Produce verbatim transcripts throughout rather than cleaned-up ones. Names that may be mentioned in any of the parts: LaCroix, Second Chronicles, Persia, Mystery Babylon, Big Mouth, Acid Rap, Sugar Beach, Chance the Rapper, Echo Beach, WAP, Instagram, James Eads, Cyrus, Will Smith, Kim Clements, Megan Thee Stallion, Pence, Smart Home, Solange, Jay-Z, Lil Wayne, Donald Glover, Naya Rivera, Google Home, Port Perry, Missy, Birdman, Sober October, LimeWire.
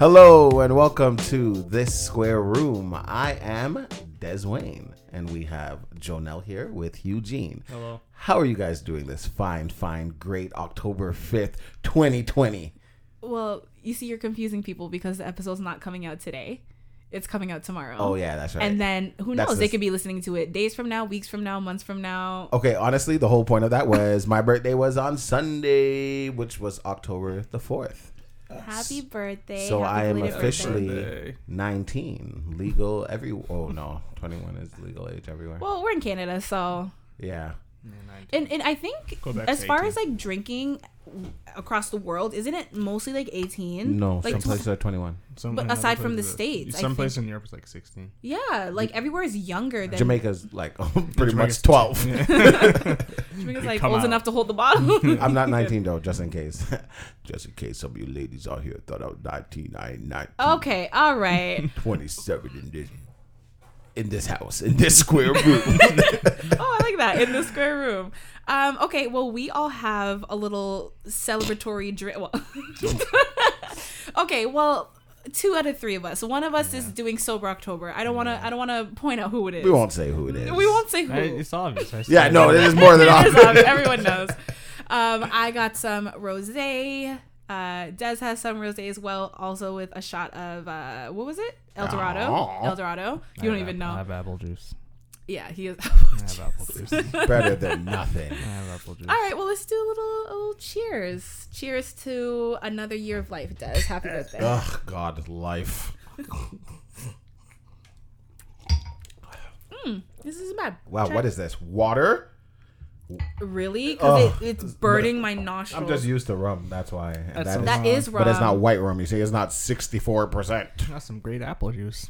Hello and welcome to This Square Room. I am Des Wayne and we have Jonelle here with Eugene. Hello. How are you guys doing this fine, fine, great October fifth, twenty twenty? Well, you see, you're confusing people because the episode's not coming out today. It's coming out tomorrow. Oh, yeah, that's right. And then who knows? This... They could be listening to it days from now, weeks from now, months from now. Okay, honestly, the whole point of that was my birthday was on Sunday, which was October the fourth. Happy birthday. So Happy I am officially birthday. nineteen. Legal everywhere. Oh, no. twenty-one is legal age everywhere. Well, we're in Canada, so. Yeah. And and I think as far as like drinking across the world, isn't it mostly like eighteen? No, like some places are twenty-one. Some but aside from the States, some places in Europe is like sixteen. Yeah, like everywhere is younger than Jamaica's like oh, pretty Jamaica's much twelve. Yeah. Jamaica's like old out. Enough to hold the bottle. I'm not nineteen though, just in case. Just in case some of you ladies out here thought I was nineteen, I ain't nineteen. Okay, all right. twenty-seven in this. In this house, in this square room. Oh, I like that. In the square room. Um, okay, well, we all have a little celebratory drink. Well, okay, well, two out of three of us. One of us yeah. is doing Sober October. I don't want to. I don't want to point out who it is. We won't say who it is. We won't say who. I, it's obvious. I yeah, no, it is more than obvious. It is obvious. Everyone knows. Um, I got some rosé. Uh, Des has some rosé as well, also with a shot of, uh, what was it? El Dorado. Aww. El Dorado. You I don't have, even know. I have apple juice. Yeah, he has apple juice. I have apple juice. Better than nothing. I have apple juice. All right, well, let's do a little, a little cheers. Cheers to another year of life, Des. Happy birthday. Ugh, God, life. mm, this isn't bad. Wow, Try. What is this? Water? Really? Because oh, it, it's burning my nostrils. I'm just used to rum. That's why. That's that, is, that is rum. But it's not white rum. You see, it's not sixty-four percent. That's some great apple juice.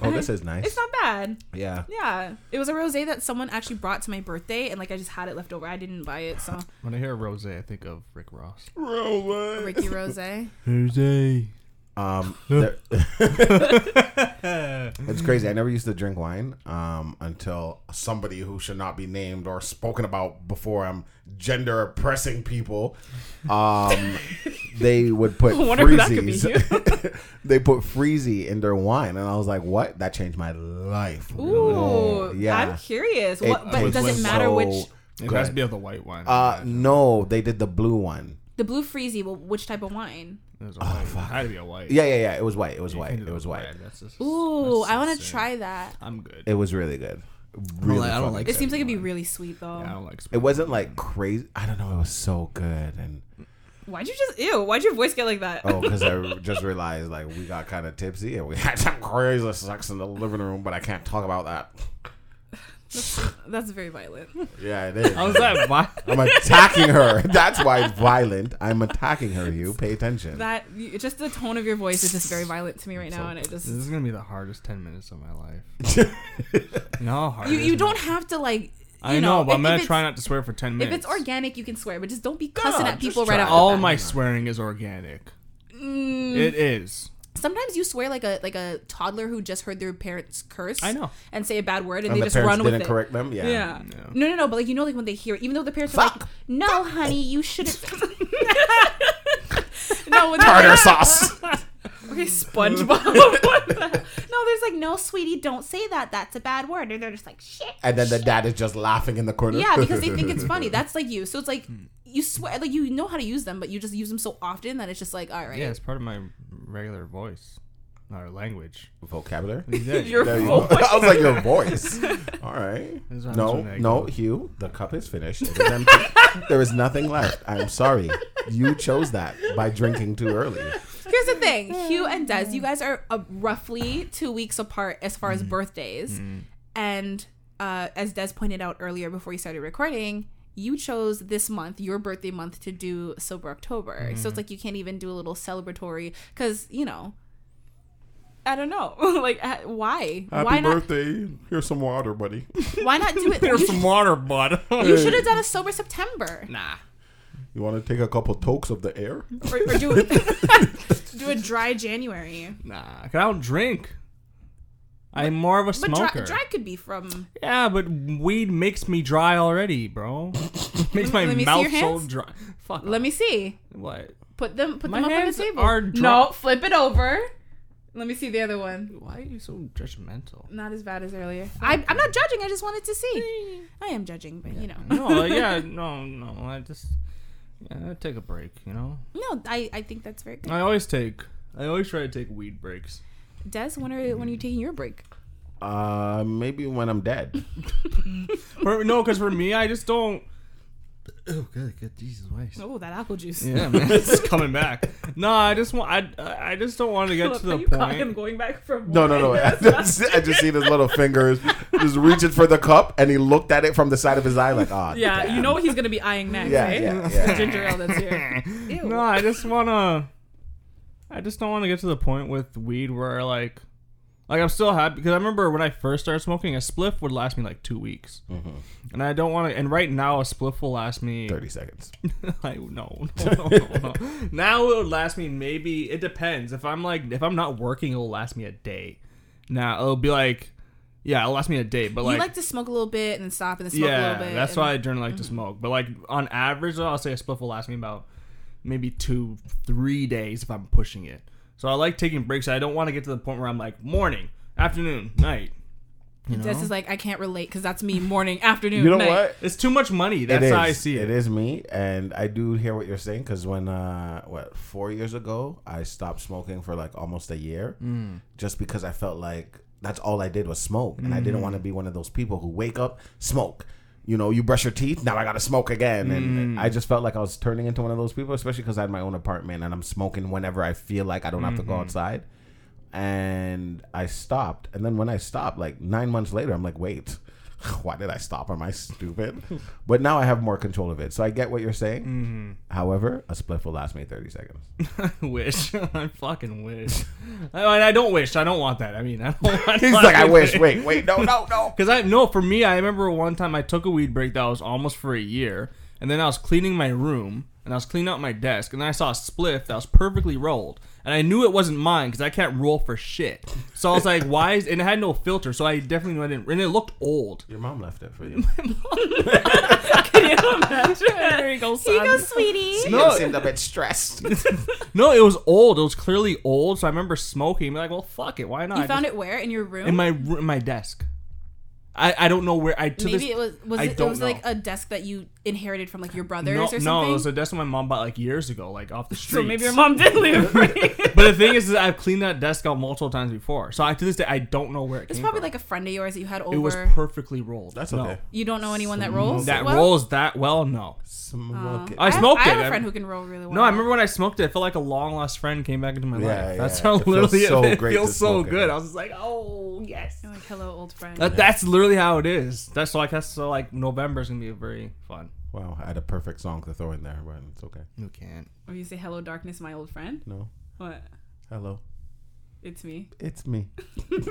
Oh, this is nice. It's not bad. Yeah. Yeah. It was a rosé that someone actually brought to my birthday, and like I just had it left over. I didn't buy it, so. When I hear rosé, I think of Rick Ross. Rosé. Ricky Rosé. Rosé. Um, it's crazy. I never used to drink wine um, until somebody who should not be named or spoken about before I'm gender oppressing people. Um, they would put freezies. They put freezy in their wine, and I was like, "What?" That changed my life. Ooh, really? Yeah. I'm curious. It, what, but it does it matter so which? It good. Has to be of the white wine. Uh, no, they did the blue one. The blue freezy. Well, which type of wine? It was a white. Oh, had to be a white. Yeah, yeah, yeah. It was white. It was yeah, white. It was white. white. That's just, ooh, that's I want to try that. I'm good. It was really good. Really, I don't, I don't like. It seems like it'd be really sweet though. Yeah, I don't like. Sweet it wasn't wine. Like crazy. I don't know. It was so good. And why'd you just ew? Why'd your voice get like that? Oh, because I just realized like we got kind of tipsy and we had some crazy sex in the living room, but I can't talk about that. That's, that's very violent. Yeah, it is. I was like, why? I'm attacking her. That's why it's violent. I'm attacking her. You pay attention. That just the tone of your voice is just very violent to me right so, now, and it just. This is gonna be the hardest ten minutes of my life. No, hard. You you don't have to like. You I know, know but if, I'm gonna try not to swear for ten minutes. If it's organic, you can swear, but just don't be cussing no, at people right out. All my swearing is organic. Mm. It is. Sometimes you swear like a like a toddler who just heard their parents curse. I know. And say a bad word, and, and they the just run with it. Didn't correct them. Yeah. Yeah. yeah. No, no, no. But like you know, like when they hear it, even though the parents Fuck. Are like, "No, Fuck. Honey, you shouldn't." No. Tartar sauce. Okay, SpongeBob. What the hell? No, there's like, no, sweetie, don't say that. That's a bad word. And they're just like, shit. And then shit. The dad is just laughing in the corner. Yeah, because they think it's funny. That's like you. So it's like you swear, like you know how to use them, but you just use them so often that it's just like, all right. Yeah, it's part of my regular voice, not language, vocabulary. Your voice. You I was like, your voice. All right. No, no, Hugh. The cup is finished. It is empty. There is nothing left. I'm sorry. You chose that by drinking too early. Here's the thing, Hugh and Des, you guys are uh, roughly two weeks apart as far as mm. birthdays. Mm. And uh, as Des pointed out earlier before you started recording, you chose this month, your birthday month, to do Sober October. Mm. So it's like you can't even do a little celebratory because, you know, I don't know. Like, why? Happy why birthday. Not? Here's some water, buddy. Why not do it? Here's you some should, water, bud. You should have done a Sober September. Nah. You want to take a couple tokes of the air? Or, or do, a, do a dry January. Nah, I don't drink. I'm more of a smoker. But dry, dry could be from... Yeah, but weed makes me dry already, bro. Makes my mouth so dry. Fuck. Let me see. What? Put them put them up on the table. Are dry. No, flip it over. Let me see the other one. Why are you so judgmental? Not as bad as earlier. I, I'm not judging. I just wanted to see. I am judging, but yeah. you know. No, yeah, no, no. I just... Yeah, I take a break, you know? No, I, I think that's very good. I always take... I always try to take weed breaks. Des, when are when are you taking your break? Uh, maybe when I'm dead. for, no, because for me, I just don't. Oh God, God, Jesus Christ! Oh, that apple juice. Yeah, man, it's coming back. No, I just want. I I just don't want to get Look, to the you point. Him going back from no, no, no. I just, I just see his little fingers just reaching for the cup, and he looked at it from the side of his eye like, ah. Oh, yeah, damn. You know what he's gonna be eyeing next, yeah, right? Yeah, yeah. The ginger ale that's here. Ew. No, I just wanna. I just don't want to get to the point with weed where, like, like I'm still happy. Because I remember when I first started smoking, a spliff would last me, like, two weeks. Mm-hmm. And I don't want to... And right now, a spliff will last me... thirty seconds. I, no, no, no, no. Now it would last me maybe... It depends. If I'm, like... If I'm not working, it will last me a day. Now, it'll be, like... Yeah, it'll last me a day, but, like... You like to smoke a little bit and then stop and then smoke yeah, a little bit. Yeah, that's why I generally like mm-hmm. to smoke. But, like, on average, I'll say a spliff will last me about... maybe two, three days if I'm pushing it. So I like taking breaks. I don't want to get to the point where I'm like, morning, afternoon, night. You know? This is like, I can't relate because that's me, morning, afternoon, You know night. What? It's too much money. That's how I see it. It is me. And I do hear what you're saying because when, uh, what, four years ago, I stopped smoking for like almost a year mm. just because I felt like that's all I did was smoke. And mm. I didn't want to be one of those people who wake up, smoke. You know, you brush your teeth, now I gotta smoke again. And, mm. and I just felt like I was turning into one of those people, especially because I had my own apartment and I'm smoking whenever I feel like I don't mm-hmm. have to go outside. And I stopped. And then when I stopped, like nine months later, I'm like, wait, why did I stop? Am I stupid? But now I have more control of it. So I get what you're saying. Mm-hmm. However, a spliff will last me thirty seconds. I wish. I fucking wish. I, I don't wish. I don't want that. I mean, I don't want He's like, I wish. It. Wait, wait. No, no, no. Because I, no, for me, I remember one time I took a weed break that was almost for a year. And then I was cleaning my room and I was cleaning out my desk. And then I saw a spliff that was perfectly rolled. And I knew it wasn't mine because I can't roll for shit. So I was like, why is... And it had no filter, so I definitely knew I didn't... And it looked old. Your mom left it for you. My mom... Can you imagine? There you go, son. Here you go, sweetie. She no. seemed a bit stressed. No, it was old. It was clearly old, so I remember smoking. I'm like, well, fuck it. Why not? You I found just... it where? In your room? In my in my desk. I, I don't know where... I to Maybe this, it was... was I it, don't it was know. Like a desk that you... inherited from like your brothers no, or something? No, it was a desk my mom bought like years ago, like off the street. So maybe your mom did leave it free. But the thing is, is, I've cleaned that desk out multiple times before. So I, to this day, I don't know where it it's came It's probably from. Like a friend of yours that you had over. It was perfectly rolled. That's okay. No. You don't know anyone Sm- that rolls? That well? rolls that well? No. Smoke uh, it. I smoked I have, it. I have a friend who can roll really well. No, I remember when I smoked it, I felt like a long lost friend came back into my yeah, life. That's yeah. how it literally feels so it. Great it feels so good. It. I was just like, oh, yes. You're like, hello, old friend. That, yeah. That's literally how it is. That's like, that's so like November's going to be very fun. Wow, I had a perfect song to throw in there, but it's okay. You can't. Or you say, hello, darkness, my old friend? No. What? Hello. It's me. It's me.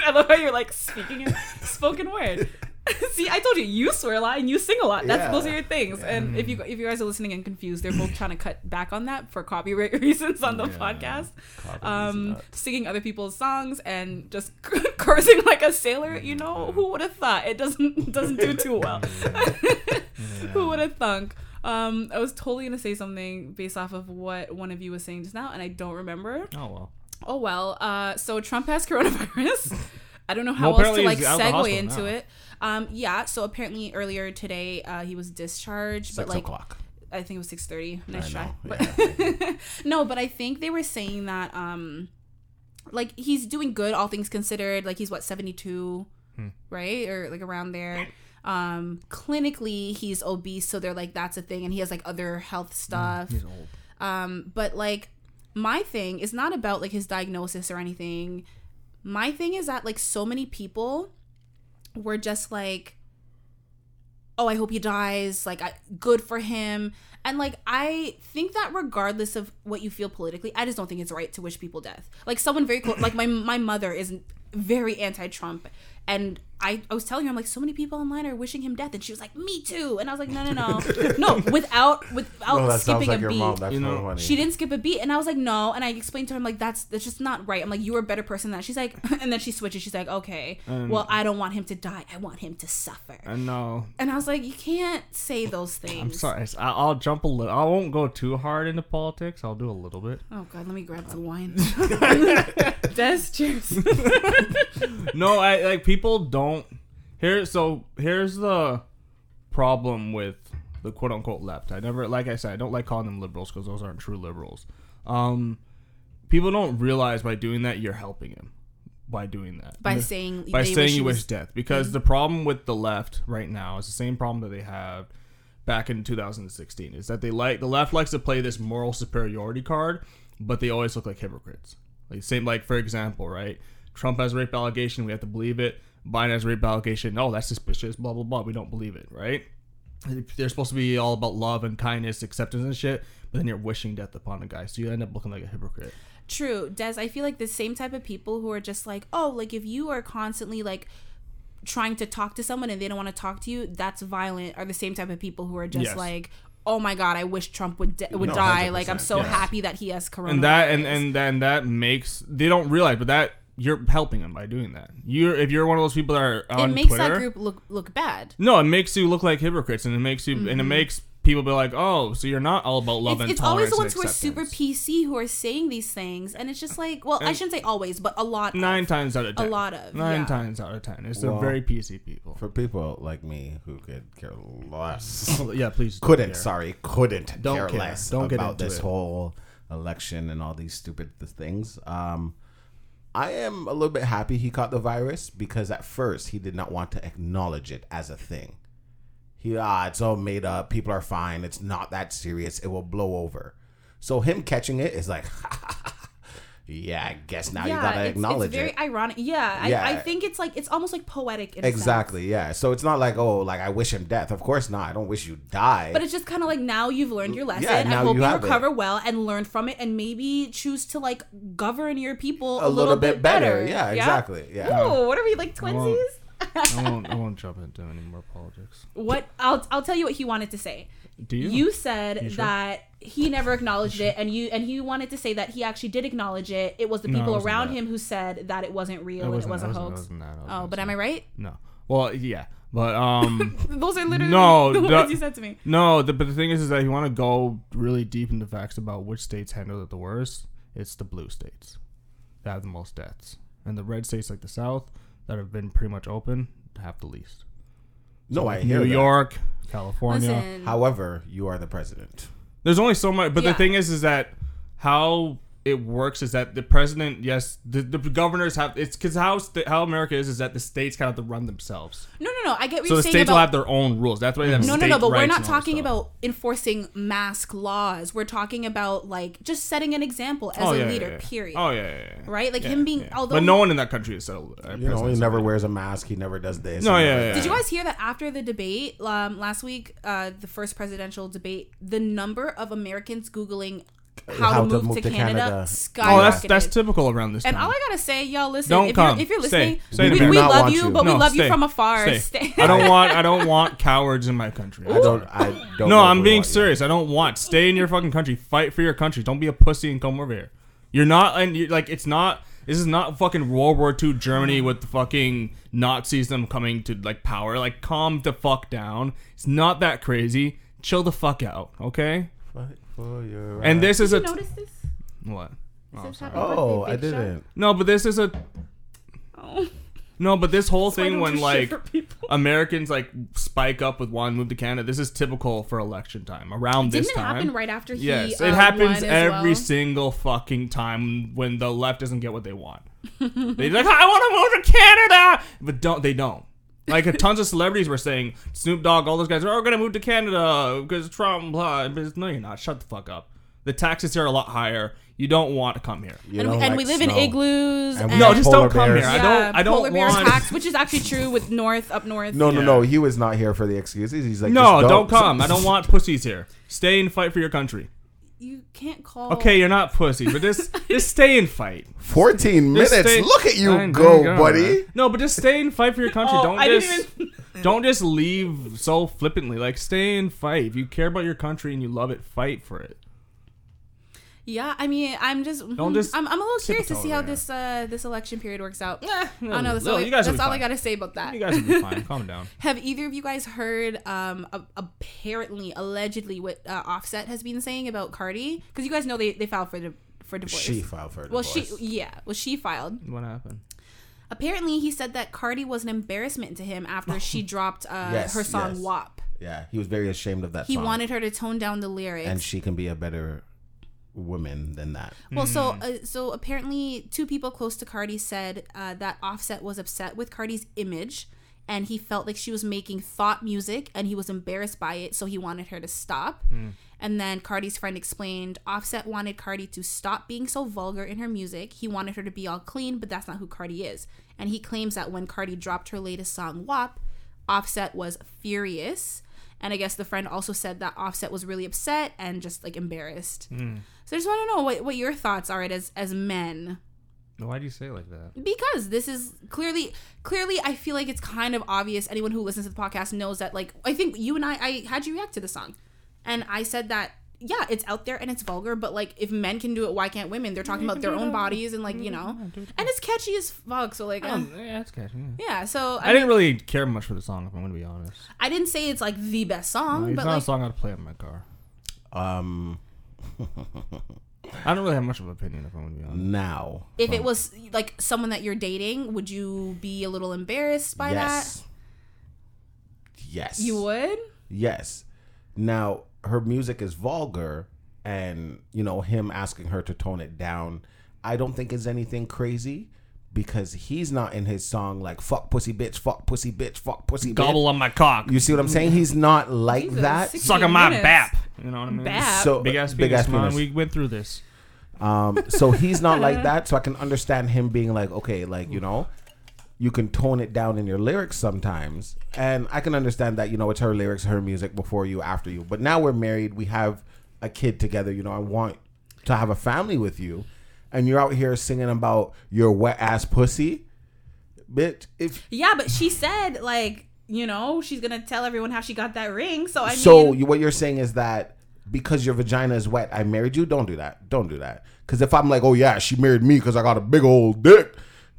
I love how you're like speaking in spoken word. See, I told you, you swear a lot and you sing a lot. That's yeah. Those are your things. Yeah. And if you if you guys are listening and confused, they're both trying to cut back on that for copyright reasons on the yeah. podcast. Copy um, singing other people's songs and just cursing like a sailor. You know, who would have thought? It doesn't doesn't do too well. Yeah. Who would have thunk? Um, I was totally gonna say something based off of what one of you was saying just now, and I don't remember. Oh well. Oh well. Uh, so Trump has coronavirus. I don't know how well, else to like segue into now. It. Um, yeah. So apparently earlier today, uh, he was discharged, but like o'clock. I think it was six thirty. Nice I try. But yeah. No, but I think they were saying that, um, like he's doing good, all things considered. Like he's what seventy two, hmm. right, or like around there. Um, clinically, he's obese, so they're like that's a thing, and he has like other health stuff. Mm, he's old. Um, but like my thing is not about like his diagnosis or anything. My thing is that like so many people were just like, oh, I hope he dies. Like, I, good for him. And like I think that regardless of what you feel politically, I just don't think it's right to wish people death. Like someone very close, like my my mother isn't very anti-Trump. And I, I was telling her, I'm like, so many people online are wishing him death, and she was like, me too. And I was like, no, no, no, no, without without no, that skipping like a your beat. Mom. That's you know? Funny. She didn't skip a beat, and I was like, no. And I explained to her, I'm like, that's that's just not right. I'm like, you are a better person than that. She's like, and then she switches. She's like, okay, and well, I don't want him to die. I want him to suffer. I know. And I was like, you can't say those things. I'm sorry. I'll jump a little. I won't go too hard into politics. I'll do a little bit. Oh God, let me grab some wine. Best cheers. No, I like people don't. Here, so here's the problem with the quote unquote left. I never, like I said, I don't like calling them liberals because those aren't true liberals. Um, people don't realize by doing that you're helping him by doing that by saying by saying wish you wish death because mm-hmm. the problem with the left right now is the same problem that they have back in two thousand sixteen is that they like the left likes to play this moral superiority card, but they always look like hypocrites. Like same, like for example, right? Trump has rape allegation. We have to believe it. Biden has rape allegation. Oh, that's suspicious. Blah, blah, blah. We don't believe it, right? They're supposed to be all about love and kindness, acceptance and shit, but then you're wishing death upon a guy. So you end up looking like a hypocrite. True. Des, I feel like the same type of people who are just like, oh, like if you are constantly like trying to talk to someone and they don't want to talk to you, that's violent, are the same type of people who are just yes. like, oh my God, I wish Trump would de- would no, die. Like I'm so yes. happy that he has coronavirus. And that, and, and, and that makes, they don't realize, but that, you're helping them by doing that. You're if you're one of those people that are on Twitter. It makes Twitter, that group look look bad. No, it makes you look like hypocrites, and it makes you mm-hmm. and it makes people be like, oh, so you're not all about love it's, and it's tolerance. It's always the ones who are super P C who are saying these things, and it's just like, well, and I shouldn't say always, but a lot. Nine of, times out of ten. A lot of nine yeah. times out of ten. It's well, the very P C people. For people like me who could care less. Oh, yeah, please. Couldn't care. sorry, couldn't don't care, care less don't get about this it. whole election and all these stupid things. Um. I am a little bit happy he caught the virus because at first he did not want to acknowledge it as a thing. He, ah, it's all made up. People are fine. It's not that serious. It will blow over. So him catching it is like, yeah, I guess now yeah, you got to acknowledge it's very it. very ironic. Yeah, yeah. I, I think it's like, it's almost like poetic. In exactly. Yeah. So it's not like, oh, like I wish him death. Of course not. I don't wish you die. But it's just kind of like now you've learned your lesson. Yeah, I hope you, you recover it. well and learn from it and maybe choose to like govern your people a, a little, little bit, bit better. better. Yeah, yeah, exactly. Yeah. Ooh, what are we like twinsies? I won't, I won't, I won't jump into any more politics. What? I'll, I'll tell you what he wanted to say. Do you? You said you sure? that he never acknowledged it, and you and he wanted to say that he actually did acknowledge it. It was the people no, around that. him who said that it wasn't real it wasn't, and it was a hoax. Wasn't that, wasn't oh, but am I right? No. Well, yeah, but um, those are literally no, the, the words you said to me. No, the, but the thing is, is that you want to go really deep into facts about which states handled it the worst. It's the blue states that have the most deaths, and the red states like the South that have been pretty much open have the least. No, so I hear New that. York, California. Listen. However, you are the president. There's only so much, but yeah. the thing is, is that how it works is that the president, yes, the, the governors have. It's because how how America is is that the states kind of have to run themselves. No, no, no. I get what so you're saying. So the states about, will have their own rules. That's why they have. No, state no, no. But we're not talking about enforcing mask laws. We're talking about like just setting an example as oh, a yeah, leader. Yeah, yeah. Period. Oh yeah, yeah, yeah. Right, like yeah, him being. Yeah. Although, but no one in that country is so. Uh, you know, he never right. wears a mask. He never does this. No, yeah, yeah. Did you guys hear that after the debate um, last week, uh, the first presidential debate, the number of Americans Googling. How, how to move, move to, to Canada, Canada. Oh, that's that's typical around this time. And all I gotta say, y'all, listen. Don't if, come. You're, if you're listening, stay. Stay we, we love you, but no, we love stay. you from afar. Stay. Stay. I don't want I don't want cowards in my country. I don't. I don't. No, I'm being serious. You. I don't want. Stay in your fucking country. Fight for your country. Don't be a pussy and come over here. You're not, and you're, like it's not. This is not fucking World War Two Germany with the fucking Nazis them coming to like power. Like, calm the fuck down. It's not that crazy. Chill the fuck out, okay? Right. Oh, you're right. And this is Did a. You notice this? What? Is this oh, oh I didn't. Shot? No, but this is a. Oh. No, but this whole thing when like Americans like spike up with one move to Canada. This is typical for election time around Didn't this time. Didn't it happen right after he? Yes, it um, happens every well? single fucking time when the left doesn't get what they want. They're like, I want to move to Canada, but don't they don't. Like, tons of celebrities were saying, Snoop Dogg, all those guys are oh, going to move to Canada because Trump, blah. No, you're not. Shut the fuck up. The taxes here are a lot higher. You don't want to come here. You and we, and like we live snow. in igloos. And and no, just don't come bears. here. Yeah, I don't. I polar don't bears want. Tax, which is actually true with North up North. No, no, yeah. no. He was not here for the excuses. He's like, no, just don't. don't come. I don't want pussies here. Stay and fight for your country. You can't call. Okay, you're not pussy, but just just stay and fight. Fourteen just minutes. Stay, look at you I go, go, buddy. Man. No, but just stay and fight for your country. Oh, don't I just even... don't just leave so flippantly. Like, stay and fight. If you care about your country and you love it, fight for it. Yeah, I mean, I'm just, don't just I'm, I'm a little curious to see how this uh, this election period works out. Yeah, no, I know that's, no, all, I, that's all I gotta say about that. You guys will be fine. Calm down. Have either of you guys heard um, apparently, allegedly, what uh, Offset has been saying about Cardi? Because you guys know they, they filed for di- for divorce. She filed for divorce. Well, she yeah, well she filed. What happened? Apparently, he said that Cardi was an embarrassment to him after she dropped uh, yes, her song yes. W A P. Yeah, he was very ashamed of that. He song. wanted her to tone down the lyrics, and she can be a better women than that. Well, so uh, so apparently two people close to Cardi said uh, that Offset was upset with Cardi's image and he felt like she was making thought music and he was embarrassed by it, so he wanted her to stop. Mm. And then Cardi's friend explained Offset wanted Cardi to stop being so vulgar in her music. He wanted her to be all clean, but that's not who Cardi is. And he claims that when Cardi dropped her latest song, W A P, Offset was furious. And I guess the friend also said that Offset was really upset and just, like, embarrassed. Mm. So I just want to know what, what your thoughts are as as men. Why do you say it like that? Because this is clearly, clearly I feel like it's kind of obvious. Anyone who listens to the podcast knows that, like, I think you and I, I had you react to the song. And I said that, yeah, it's out there and it's vulgar, but, like, if men can do it, why can't women? They're talking yeah, about their own that. bodies and, like, you know. Yeah, and it's catchy as fuck, so, like... Um, yeah, it's catchy. Yeah, yeah so... I, I mean, didn't really care much for the song, if I'm going to be honest. I didn't say it's, like, the best song, no, it's but, It's not like, a song I'd play in my car. Um... I don't really have much of an opinion, if I'm going to be honest. Now. If so. It was, like, someone that you're dating, would you be a little embarrassed by yes. that? Yes. You would? Yes. Now... her music is vulgar, and, you know, him asking her to tone it down, I don't think is anything crazy, because he's not in his song like, fuck pussy bitch, fuck pussy bitch, fuck pussy bitch. Gobble on my cock. You see what I'm saying? He's not like Jesus, that. Sucking my bap. You know what I mean? Bap. So, big ass penis, big ass penis. We went through this. Um, so he's not like that, so I can understand him being like, okay, like, you know, you can tone it down in your lyrics sometimes. And I can understand that, you know, it's her lyrics, her music, before you, after you. But now we're married. We have a kid together. You know, I want to have a family with you. And you're out here singing about your wet ass pussy. Bitch. If yeah, but she said, like, you know, she's going to tell everyone how she got that ring. So, I so mean. So what you're saying is that because your vagina is wet, I married you? Don't do that. Don't do that. Because if I'm like, oh, yeah, she married me because I got a big old dick.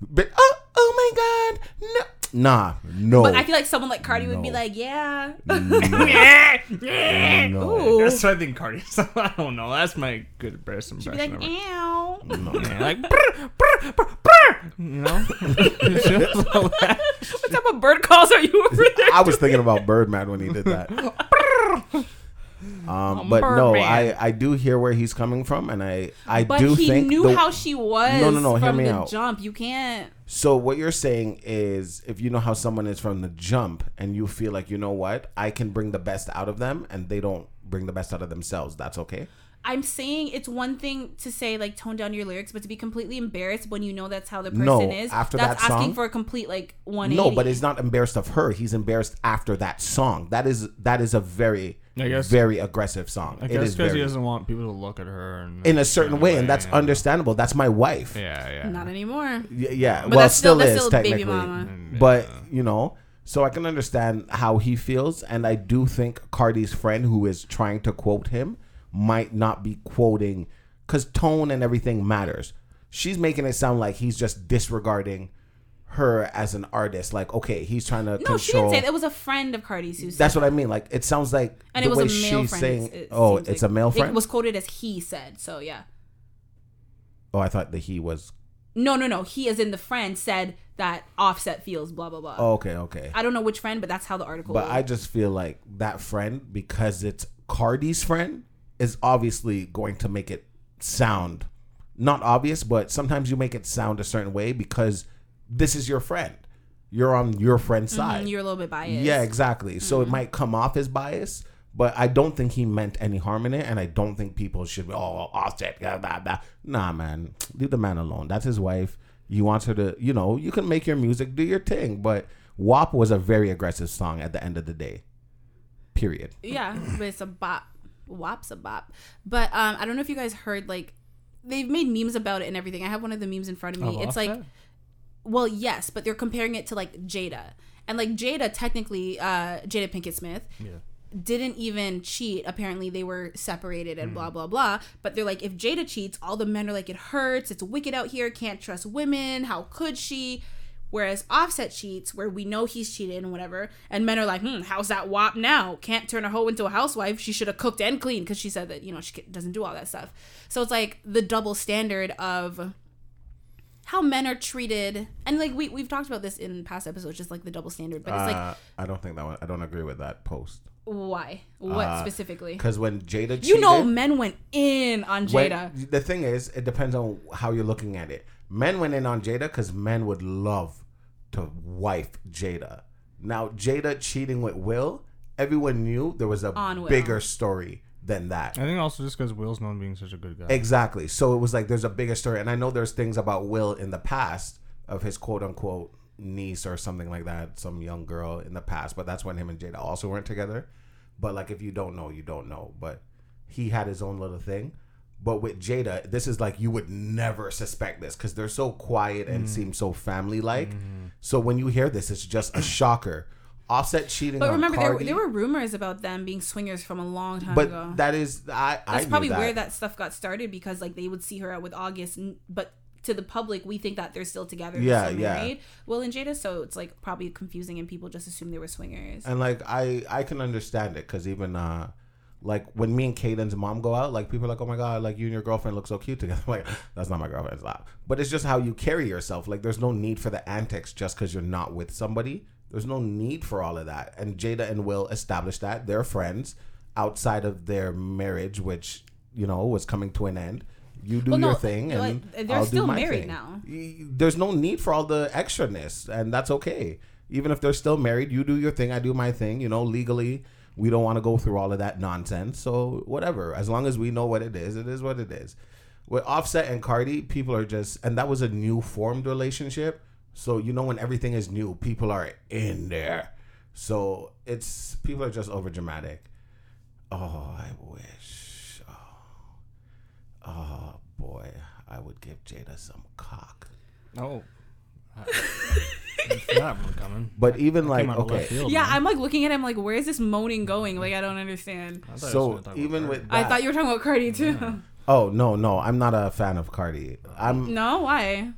Bitch. Oh. Oh my God, no. Nah, no. But I feel like someone like Cardi no. would be like, yeah. No. yeah, yeah. No. That's what I think Cardi is. I don't know. That's my good impression. She'd be like, ever. Ow. No, yeah, like, brr, brr, brr, brr. You know? What type of bird calls are you over there? I was thinking about Birdman when he did that. Um, but Birdman. no, I, I do hear where he's coming from, and I, I but do think... But he knew the, how she was no, no, no, from hear me the out. jump. You can't... So what you're saying is, if you know how someone is from the jump, and you feel like, you know what, I can bring the best out of them, and they don't bring the best out of themselves, that's okay? I'm saying it's one thing to say, like, tone down your lyrics, but to be completely embarrassed when you know that's how the person no, is, after that's that asking song, for a complete, like, one eighty. No, but it's not embarrassed of her. He's embarrassed after that song. That is that is a very... I guess, very aggressive song. I guess because he doesn't want people to look at her and in a certain way, way, and that's yeah. understandable. That's my wife. Yeah, yeah. Not anymore. Yeah, yeah. Well, that's still, still that's is still technically, baby mama. But you know, so I can understand how he feels, and I do think Cardi's friend, who is trying to quote him, might not be quoting, because tone and everything matters. She's making it sound like he's just disregarding her as an artist, like, okay, he's trying to no, control. No, she didn't say that. It was a friend of Cardi's who said that's what I mean. Like, it sounds like and the it was way a male she's friend, saying, it oh, it's like a male friend? It was quoted as he said, so yeah. Oh, I thought that he was. No, no, no. He as in the friend said that Offset feels blah, blah, blah. Oh, okay, okay. I don't know which friend, but that's how the article But was. I just feel like that friend, because it's Cardi's friend, is obviously going to make it sound, not obvious, but sometimes you make it sound a certain way because this is your friend. You're on your friend's mm-hmm. side. You're a little bit biased. Yeah, exactly. Mm-hmm. So it might come off as bias, but I don't think he meant any harm in it, and I don't think people should be, oh, Offset, blah, blah, blah. Nah, man. Leave the man alone. That's his wife. You want her to, you know, you can make your music, do your thing, but W A P was a very aggressive song at the end of the day. Period. Yeah, but it's a bop. W A P's a bop. But um, I don't know if you guys heard, like, they've made memes about it and everything. I have one of the memes in front of me. Oh, it's Offset? Like, well, yes, but they're comparing it to, like, Jada. And, like, Jada, technically, uh, Jada Pinkett Smith, yeah. didn't even cheat. Apparently, they were separated and mm. blah, blah, blah. But they're like, if Jada cheats, all the men are like, it hurts. It's wicked out here. Can't trust women. How could she? Whereas Offset cheats, where we know he's cheated and whatever. And men are like, hmm, how's that W A P now? Can't turn a hoe into a housewife. She should have cooked and cleaned because she said that, you know, she doesn't do all that stuff. So it's like the double standard of how men are treated, and like we we've talked about this in past episodes, just like the double standard. But it's uh, like I don't think that one. I don't agree with that post. Why? What uh, specifically? Because when Jada, cheated, you know, men went in on Jada. When, the thing is, it depends on how you're looking at it. Men went in on Jada because men would love to wife Jada. Now Jada cheating with Will, everyone knew there was a bigger story than that. I think also just because Will's known being such a good guy. Exactly. So it was like there's a bigger story. And I know there's things about Will in the past of his quote-unquote niece or something like that, some young girl in the past. But that's when him and Jada also weren't together. But like if you don't know, you don't know. But he had his own little thing. But with Jada, this is like you would never suspect this because they're so quiet and mm. seem so family-like. Mm. So when you hear this, it's just a shocker. Offset cheating but on remember Cardi. There, there were rumors about them being swingers from a long time but ago. But that is I, I that's probably that. Where that stuff got started because like they would see her out with August, but to the public we think that they're still together. Yeah, still yeah. Will and Jada, so it's like probably confusing and people just assume they were swingers. And like I, I can understand it because even uh, like when me and Caden's mom go out, like people are like, oh my god, like you and your girlfriend look so cute together. I'm like, that's not my girlfriend's lap. But it's just how you carry yourself. Like there's no need for the antics just because you're not with somebody. There's no need for all of that. And Jada and Will established that. They're friends outside of their marriage, which, you know, was coming to an end. You do well, your no, thing and like, they're I'll still do my married thing. Now. There's no need for all the extraness, and that's okay. Even if they're still married, you do your thing, I do my thing. You know, legally, we don't want to go through all of that nonsense. So whatever. As long as we know what it is, it is what it is. With Offset and Cardi, people are just... And that was a new formed relationship. So, you know, when everything is new, people are in there. So it's people are just over dramatic. Oh, I wish. Oh. oh, boy. I would give Jada some cock. Oh. It's not coming. But even like, okay. Field, yeah, man. I'm like looking at him like, where is this moaning going? Like, I don't understand. I so even with that, I thought you were talking about Cardi, too. Yeah. Oh, no, no. I'm not a fan of Cardi. I'm No, why?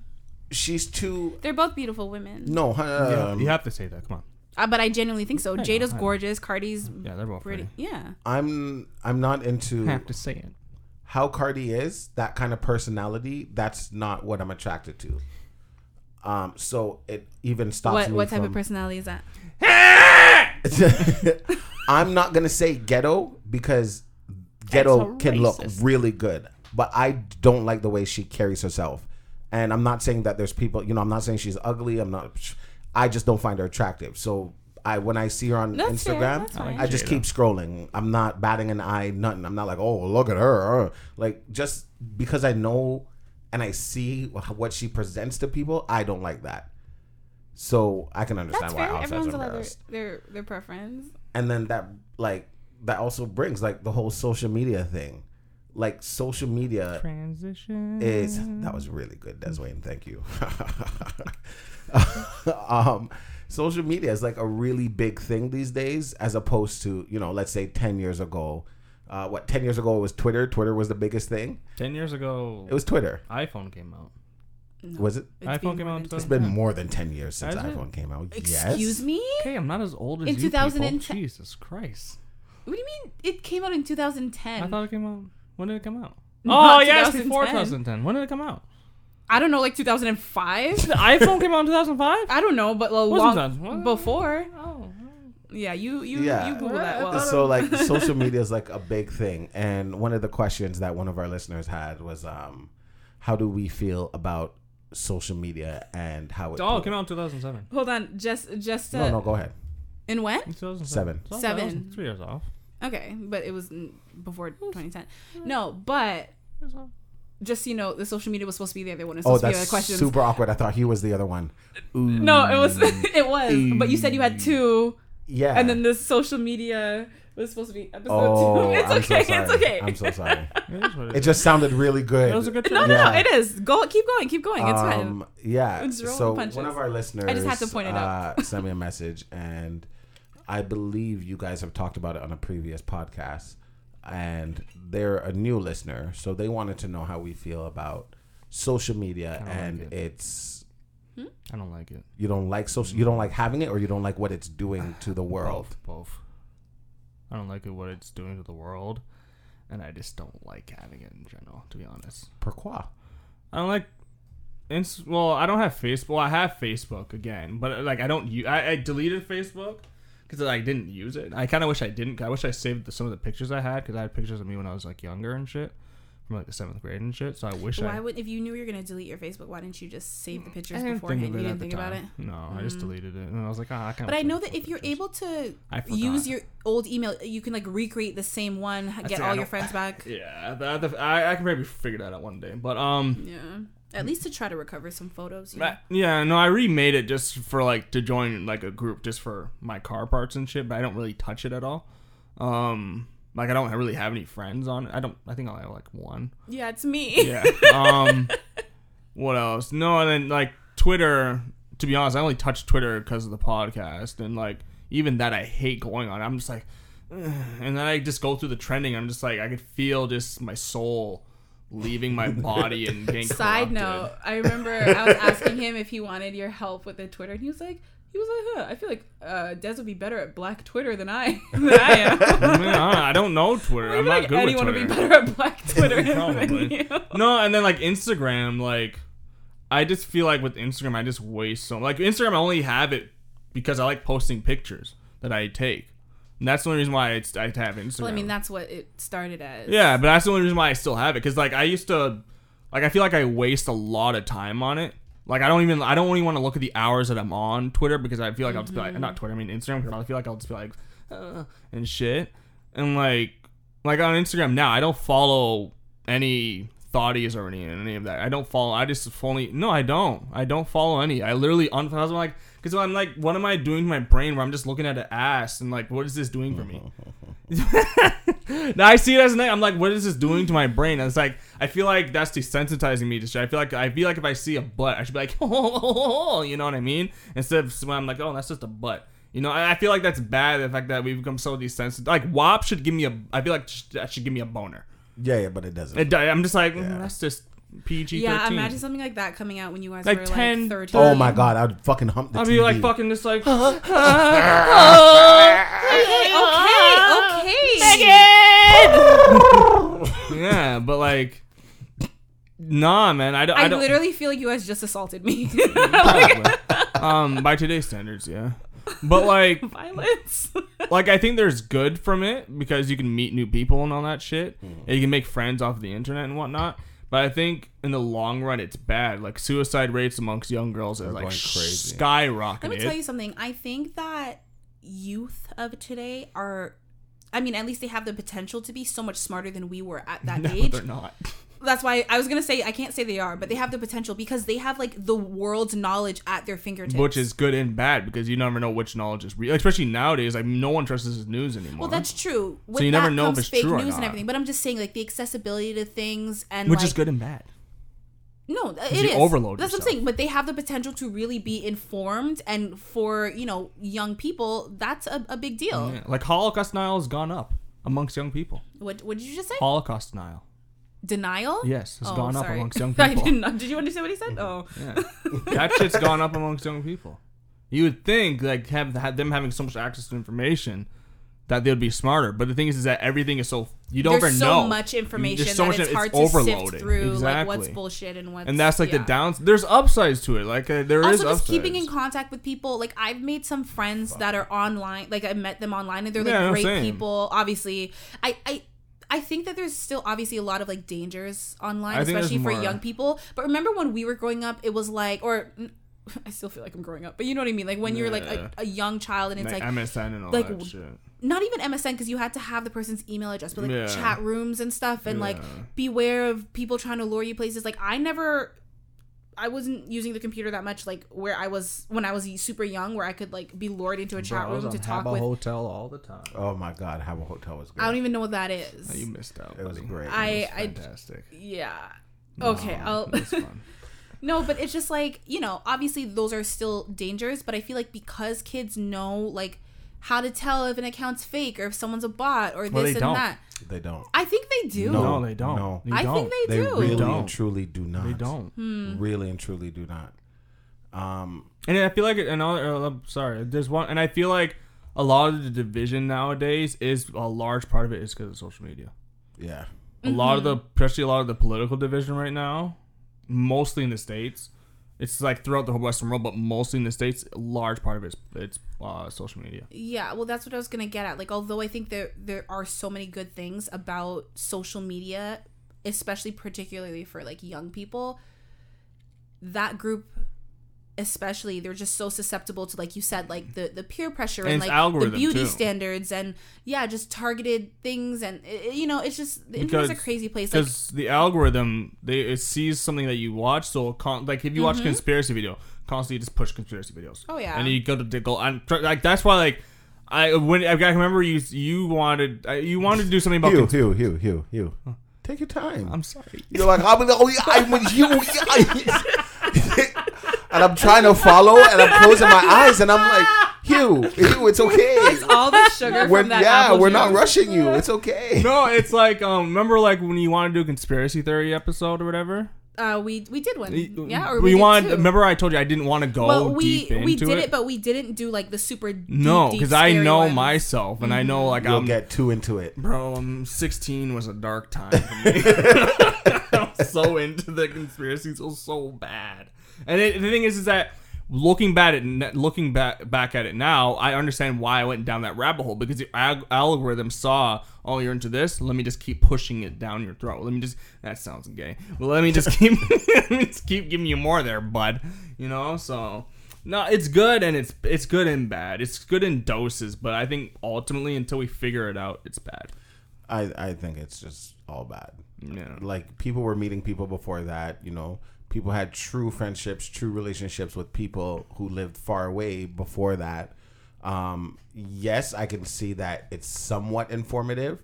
She's too... They're both beautiful women. No, um, you have to say that. Come on. Uh, but I genuinely think so. I Jada's know, gorgeous. Cardi's yeah, they're both pretty. pretty. Yeah. I'm I'm not into... I have to say it. How Cardi is, that kind of personality, that's not what I'm attracted to. Um. So it even stops what, me What type from, of personality is that? I'm not going to say ghetto because ghetto can look really good. But I don't like the way she carries herself. And I'm not saying that there's people, you know, I'm not saying she's ugly. I'm not, I just don't find her attractive. So I, when I see her on that's Instagram, fair, I just keep scrolling. I'm not batting an eye, nothing. I'm not like, oh, look at her. Like just because I know and I see what she presents to people, I don't like that. So I can understand that's why fair. Everyone's allowed their, their preference. And then that like, that also brings like the whole social media thing. Like social media transition is that was really good, Des Wayne. Thank you. um, social media is like a really big thing these days, as opposed to you know, let's say ten years ago. Uh, what ten years ago was Twitter? Twitter was the biggest thing. Ten years ago, it was Twitter. iPhone came out. No, was it? iPhone came out. It's twenty ten been more than ten years since Has iPhone it? Came out. Excuse yes. me. Okay, I'm not as old as in you two thousand ten. People. Jesus Christ. What do you mean? It came out in two thousand ten. I thought it came out. When did it come out? Not oh, yes, before twenty ten. When did it come out? I don't know, like two thousand five? The iPhone came out in two thousand five? I don't know, but a long before. Oh. Yeah, you you, yeah. you Google that well. So, like, social media is, like, a big thing. And one of the questions that one of our listeners had was, um, how do we feel about social media and how it... Oh, it came out in two thousand seven. Hold on, just... just to... No, no, go ahead. In when? two thousand seven. Seven. Seven. Three years off. Okay, but it was before twenty ten. No, but just, you know, the social media was supposed to be the other one. It was supposed oh, that's to be the questions. Super awkward. I thought he was the other one. Ooh. No, it was. It was. Ooh. But you said you had two. Yeah. And then the social media It was supposed to be episode oh, two. It's I'm okay. So it's okay. I'm so sorry. It, it just sounded really good. It was a good no, no, yeah. It is. Go, keep going, keep going. It's um, fine. Yeah. It's so punches. One of our listeners, I just had to point it out. Uh, sent me a message, and I believe you guys have talked about it on a previous podcast. And they're a new listener, so they wanted to know how we feel about social media, and like it. it's. Hmm? I don't like it. You don't like social. You don't like having it, or you don't like what it's doing to the world. Both. both. I don't like it, what it's doing to the world, and I just don't like having it in general, to be honest. Pourquoi? I don't like. Inst- well, I don't have Facebook. Well, I have Facebook again, but like I don't. U- I, I deleted Facebook because I didn't use it. I kind of wish I didn't. I wish I saved the, some of the pictures I had, because I had pictures of me when I was like younger and shit, from like the seventh grade and shit. So I wish. Why I... Why would if you knew you were gonna delete your Facebook? Why didn't you just save the pictures beforehand? You didn't think about it. No, mm. I just deleted it, and I was like, ah, oh, I can't. But I know that if pictures. You're able to use your old email, you can like recreate the same one, I'd get all your friends back. Yeah, the, the, I, I can maybe figure that out one day. But um, yeah, at least to try to recover some photos. Yeah, yeah, no, I remade it just for like to join like a group just for my car parts and shit. But I don't really touch it at all. Um. Like, I don't really have any friends on it. I don't, I think I have, like, one. Yeah, it's me. Yeah. Um, what else? No, and then, like, Twitter, to be honest, I only touch Twitter because of the podcast. And, like, even that I hate going on. I'm just like, ugh. And then I just go through the trending. I'm just like, I could feel just my soul leaving my body and being corrupted. Side note, I remember I was asking him if he wanted your help with the Twitter. And he was like, He was like, huh, I feel like uh, Des would be better at black Twitter than I, than I am. I, mean, I don't know Twitter. I'm not like good with Twitter. Anyone would be better at black Twitter than you. No, and then like Instagram, like I just feel like with Instagram, I just waste so like Instagram. I only have it because I like posting pictures that I take. And that's the only reason why I, I have Instagram. Well, I mean, that's what it started as. Yeah, but that's the only reason why I still have it, because like I used to, like I feel like I waste a lot of time on it. Like, I don't even, I don't even want to look at the hours that I'm on Twitter, because I feel like mm-hmm. I'll just be like, not Twitter, I mean Instagram, because I feel like I'll just be like, uh, and shit. And like, like on Instagram now, I don't follow any thoughties or any, any of that. I don't follow, I just fully, no, I don't. I don't follow any. I literally unfollow, like, because I'm like, what am I doing to my brain where I'm just looking at an ass and like, what is this doing for me? Now I see it as an I'm like, what is this doing to my brain? And it's like, I feel like that's desensitizing me to shit. I feel like I feel like if I see a butt, I should be like, oh, oh, oh, oh, you know what I mean? Instead of when I'm like, oh, that's just a butt. You know, I, I feel like that's bad. The fact that we've become so desensitized. Like W A P should give me a. I feel like sh- that should give me a boner. Yeah, yeah, but it doesn't. It, I'm just like, yeah. mm, that's just P G thirteen. Yeah, imagine something like that coming out when you guys like were ten, like thirteen. Oh my god, I would fucking hump the T V. I'd be like fucking just like. okay, okay, okay. Yeah, but like. Nah, man, I don't. I, I don't, literally feel like you guys just assaulted me. Like, um, by today's standards, yeah. But like violence. Like I think there's good from it, because you can meet new people and all that shit, mm. and you can make friends off of the internet and whatnot. But I think in the long run, it's bad. Like suicide rates amongst young girls are like crazy, skyrocketing. Let me tell you something. I think that youth of today are, I mean, at least they have the potential to be so much smarter than we were at that no, age. They're not. That's why I was going to say, I can't say they are, but they have the potential because they have like the world's knowledge at their fingertips. Which is good and bad, because you never know which knowledge is real. Especially nowadays, like no one trusts this news anymore. Well, that's true. With so you never know if it's fake true news or not. And everything. But I'm just saying like the accessibility to things and Which like, is good and bad. No, it you is. Overload that's yourself. What I'm saying. But they have the potential to really be informed, and for, you know, young people, that's a, a big deal. Yeah. Like Holocaust denial has gone up amongst young people. What, what did you just say? Holocaust denial. Denial? Yes, it's oh, gone sorry. up amongst young people. I did not. Did you understand what he said? Oh, yeah. That shit's gone up amongst young people. You would think like have, have them having so much access to information that they would be smarter, but the thing is, is that everything is so you don't there's ever so know. There's so much information that much it's hard it's to overloaded. sift through. Exactly. Like what's bullshit and what's and that's like yeah. the downs. There's upsides to it. Like uh, there also is upsides. Also, just keeping in contact with people. Like I've made some friends Fuck. that are online. Like I met them online, and they're like yeah, great same. people. Obviously, I. I I think that there's still obviously a lot of like dangers online, especially for young people. But remember when we were growing up, it was like, or I still feel like I'm growing up, but you know what I mean? Like when yeah. you're like a, a young child, and it's like, like M S N and all like, that shit. Not even M S N, because you had to have the person's email address, but like yeah. chat rooms and stuff, and yeah. like beware of people trying to lure you places. Like I never I wasn't using the computer that much, like where I was when I was super young, where I could like be lured into a chat Bro, room to talk Habbo with. Hotel all the time. Oh my God, Habbo Hotel was good. I don't even know what that is. No, you missed out. It was great. I, it was fantastic. I, yeah. No, okay. I'll. It was fun. No, but it's just like, you know, obviously those are still dangerous, but I feel like because kids know like how to tell if an account's fake or if someone's a bot or well, this and don't. that. They don't. I think they do. No, no they don't. No. They I don't. think they, they do. They really don't. and truly do not. They don't. Hmm. Really and truly do not. Um, and I feel like, and I'm sorry, there's one, and I feel like a lot of the division nowadays is a large part of it is because of social media. Yeah. A mm-hmm. lot of the, especially a lot of the political division right now, mostly in the States. It's like throughout the whole Western world, but mostly in the States, a large part of it is it's, uh, social media. Yeah, well, that's what I was going to get at. Like, although I think there there are so many good things about social media, especially particularly for, like, young people, that group especially, they're just so susceptible to, like you said, like, the, the peer pressure and, and like, the beauty too. standards and, yeah, just targeted things. And, you know, it's just, the internet's a crazy place. Because like, the algorithm, they it sees something that you watch. So, con- like, if you watch mm-hmm. a conspiracy video, constantly just push conspiracy videos. Oh, yeah. And you go to Diggle. And, like, that's why, like, I when I remember you you wanted you wanted to do something about... Hugh, Hugh, Hugh, Hugh, Hugh. Huh. Take your time. I'm sorry. You're like, I'm going to... I'm with you. And I'm trying to follow, and I'm closing my eyes, and I'm like, Hugh, Hugh, it's okay. It's all the sugar we're, from that Yeah, apple we're juice. Not rushing you. It's okay. No, it's like, um, remember like when you wanted to do a conspiracy theory episode or whatever? Uh, we we did one. Yeah, or we, we wanted. Two. Remember, I told you I didn't want to go well, we, deep into we did it. it, but we didn't do like the super deep, no, because I know ones. myself, and mm-hmm. I know like You'll I'm get too into it, bro. Um, sixteen was a dark time for me. I was so into the conspiracies, it was so bad. And it, the thing is, is that looking back at looking back back at it now, I understand why I went down that rabbit hole, because the alg- algorithm saw, oh, you're into this. Let me just keep pushing it down your throat. Let me just that sounds gay. Well, let me just keep let me just keep giving you more there, bud. You know, so no, it's good and it's it's good and bad. It's good in doses, but I think ultimately, until we figure it out, it's bad. I I think it's just all bad. Yeah, like people were meeting people before that, you know. People had true friendships, true relationships with people who lived far away before that. Um, yes, I can see that it's somewhat informative,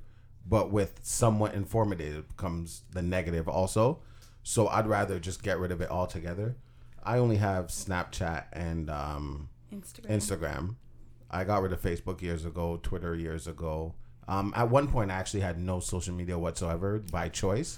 but with somewhat informative comes the negative also. So I'd rather just get rid of it altogether. I only have Snapchat and um, Instagram. Instagram. I got rid of Facebook years ago, Twitter years ago. Um, at one point, I actually had no social media whatsoever by choice.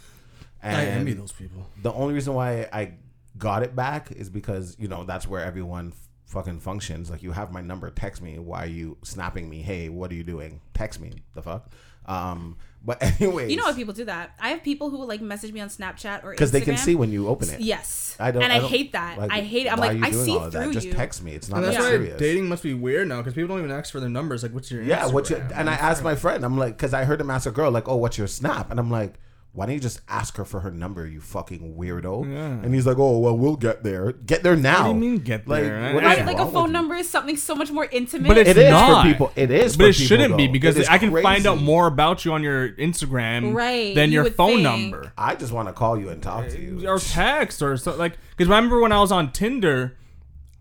And I envy those people. The only reason why I got it back is because, you know, that's where everyone f- fucking functions. Like, you have my number. Text me. Why are you snapping me? Hey, what are you doing? Text me. The fuck? Um, but anyways. You know what people do that. I have people who will, like, message me on Snapchat or Instagram. Because they can see when you open it. Yes. I don't, and I, I don't, hate that. Like, I hate it. I'm like, I see through that? you. Just text me. It's not that serious. Dating must be weird now because people don't even ask for their numbers. Like, what's your Instagram? Yeah, what's your, and I asked my friend. I'm like, because I heard him ask a girl, like, oh, what's your Snap? And I'm like, why don't you just ask her for her number, you fucking weirdo? Yeah. And he's like, oh, well, we'll get there. Get there now. What do you mean get there? Like, right, like a phone number is something so much more intimate. But it's it is not. For people. It is But for it people, shouldn't though. Be because I can crazy. find out more about you on your Instagram right, than you your phone think. number. I just want to call you and talk to you. Or text or something. Like, because remember when I was on Tinder,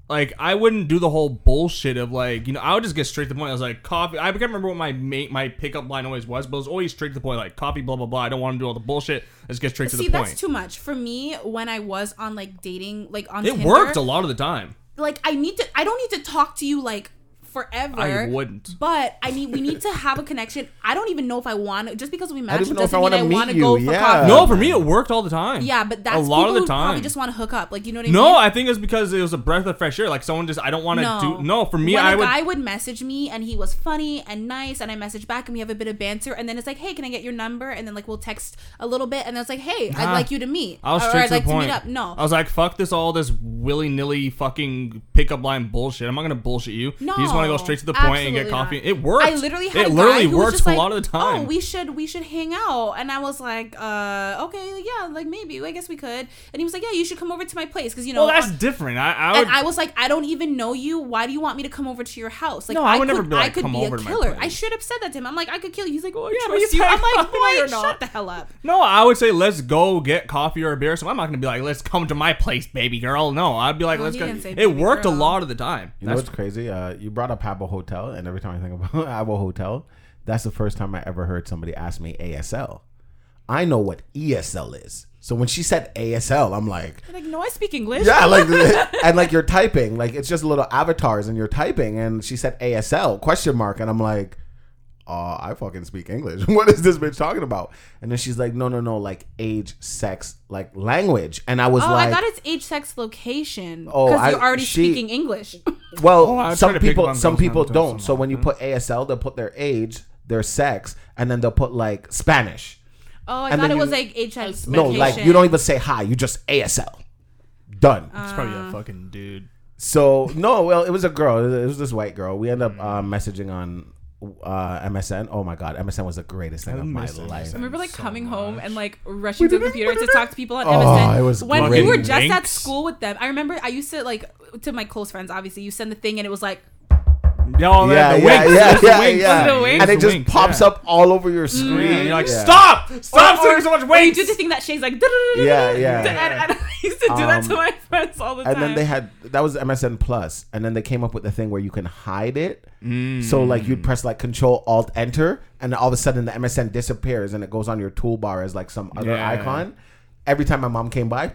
like, I wouldn't do the whole bullshit of, like, you know, I would just get straight to the point. I was like, coffee. I can't remember what my mate, my pickup line always was, but it was always straight to the point. Like, coffee, blah, blah, blah. I don't want to do all the bullshit. Let's get straight See, to the point. See, that's too much. For me, when I was on, like, dating, like, on it Tinder. It worked a lot of the time. Like, I need to, I don't need to talk to you, like, forever. I wouldn't. But, I mean, we need to have a connection. I don't even know if I want to, just because we match doesn't mean I want to go for yeah. coffee. No, for me, it worked all the time. Yeah, but that's a lot of the time. Probably just want to hook up. Like, you know what I mean? No, I think it's because it was a breath of fresh air. Like, someone just, I don't want to no. do, no, for me, when I would. a guy would message me, and he was funny and nice, and I message back, and we have a bit of banter, and then it's like, hey, can I get your number? And then, like, we'll text a little bit, and then it's like, hey, nah, I'd like you to meet. I was or straight I'd to like the point. to meet up. No. I was like, fuck this, all this willy-nilly fucking pickup line bullshit. I'm not going to bullshit you. No. You just want to go straight to the point and get coffee. Not. It worked. I literally had it a literally guy who works was just a like, lot of the time. Oh, we should we should hang out. And I was like, uh, okay, yeah, like maybe I guess we could. And he was like, yeah, you should come over to my place because you know. Well, that's uh, different. I I, would, and I was like, I don't even know you. Why do you want me to come over to your house? Like, no, I, I would could, never be like, I could come be over a killer. To my place. I should have said that to him. I'm like, I could kill you. He's like, oh, I yeah, trust you. I'm like, boy, shut the hell up. No, I would say let's go get coffee or a beer. So I'm not gonna be like, let's come to my place, baby girl. No, I'd be like, let's go. It worked a lot of the time. You know what's crazy? Uh, you brought up Habbo Hotel, and every time I think about Habbo Hotel, that's the first time I ever heard somebody ask me A S L. I know what E S L is. So when she said A S L, I'm like... You're like, no, I speak English. Yeah, like, and like you're typing. Like, it's just little avatars, and you're typing, and she said A S L, question mark, and I'm like, uh, I fucking speak English. What is this bitch talking about? And then she's like, no, no, no, like age, sex, like language. And I was oh, like... Oh, I thought it's age, sex, location. Oh, because you're already she, speaking English. Well, oh, some people some people don't. So when you put A S L, they'll put their age, their sex, and then they'll put like Spanish. Oh, I and thought it you, was like age, sex, no, location. No, like you don't even say hi. You just A S L. Done. Uh, it's probably a fucking dude. So, no, well, it was a girl. It was this white girl. We end up uh, messaging on... Uh, M S N. Oh my god, M S N was the greatest thing of my life. I remember like so coming much. home and like rushing to the computer to talk to people on oh, M S N. It was when we were just links. at school with them. I remember I used to like to my close friends. Obviously, you send the thing and it was like, no, yeah, the yeah, yeah, yeah, the yeah. The and it just pops yeah. up all over your screen. Mm. And you're like, yeah. stop, stop, or, or, so much weight. You do the thing that Shay's like, yeah, yeah. I used to do that to my friends all the time. And then they had that was M S N Plus, and then they came up with the thing where you can hide it. Mm. So like you'd press like Control Alt Enter, and all of a sudden the M S N disappears and it goes on your toolbar as like some other yeah. icon. Every time my mom came by,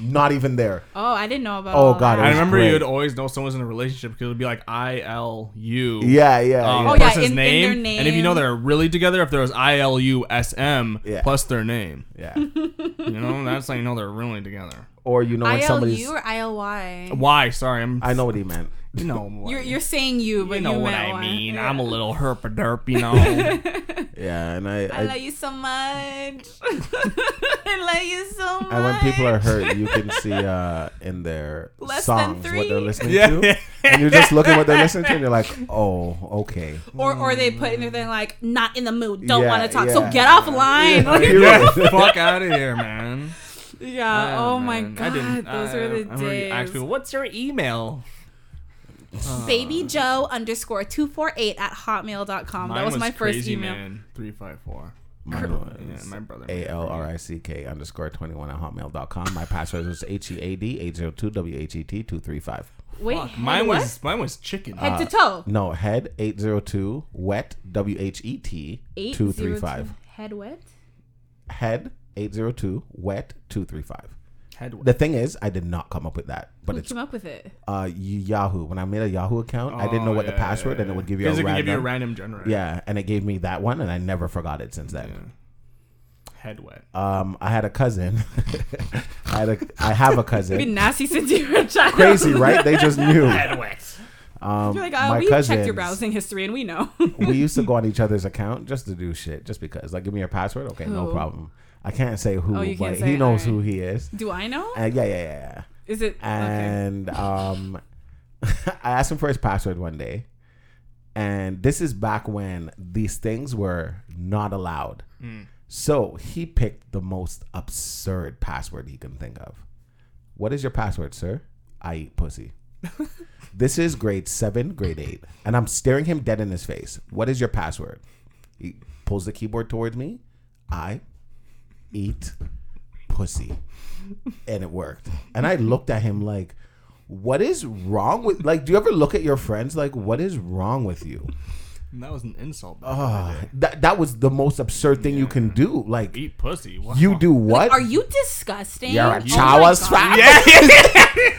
not even there. Oh, I didn't know about. Oh god, that. I remember great. You'd always know someone's in a relationship because it would be like I L U. Yeah, yeah. Um, oh yeah, in, name, in their name. And if you know they're really together, if there was I L U S M yeah. plus their name, yeah, you know that's how you know they're really together. Or you know when somebody's I L U or I L Y. Why? Sorry, I'm. I know what he meant. You know, you're you're saying you, but you know you what I mean. Yeah. I'm a little herp derp, you know. yeah, and I, I I love you so much. I love you so much. And when people are hurt, you can see uh, in their Less songs what they're listening yeah. to, and you're just looking what they're listening to, and you're like, oh, okay. Or or they put in their thing like, not in the mood, don't yeah, want to talk, yeah. so get offline. Yeah. Like, you're right. Fuck out of here, man. Yeah. Oh, oh my god, those I, are the I, days. I ask people, what's your email? Uh, Baby Joe underscore two four eight at hotmail dot com. That was, was my first crazy email. Man, three five four. My, yeah, my brother. A L R I C K underscore twenty one at hotmail dot com. My password was H E A D eight zero two W H E T two three five. Wait, head, mine what? was mine was chicken. Head uh, to toe. No, head eight zero two wet W H E T two three five. Head wet. Head eight zero two wet two three five. Headway. The thing is, I did not come up with that. But Who it's, came up with it? Uh, Yahoo. When I made a Yahoo account, oh, I didn't know what yeah, the password, yeah, yeah. and it would give you a random. Because it could give you a random generator. Yeah, and it gave me that one, and I never forgot it since then. Yeah. Headway. Um, I had a cousin. I had a. I have a cousin. You've been nasty since you were a child. Crazy, right? They just knew. Headway. Um, You're like, oh, we cousins, checked your browsing history, and we know. we used to go on each other's account just to do shit, just because. Like, give me your password. Okay, Who? no problem. I can't say who, oh, but say, he knows right. who he is. Do I know? Uh, yeah, yeah, yeah. Is it? And okay. um, I asked him for his password one day. And this is back when these things were not allowed. Mm. So he picked the most absurd password he can think of. What is your password, sir? I eat pussy. This is grade seven, grade eight. And I'm staring him dead in his face. What is your password? He pulls the keyboard towards me. I eat pussy. And it worked. And I looked at him like, what is wrong with, like, do you ever look at your friends like, what is wrong with you? And that was an insult. Uh, that that was the most absurd thing yeah. you can do. Like, eat pussy. Wow. You do what? Like, are you disgusting? You're a Chihuahua swap. Yeah.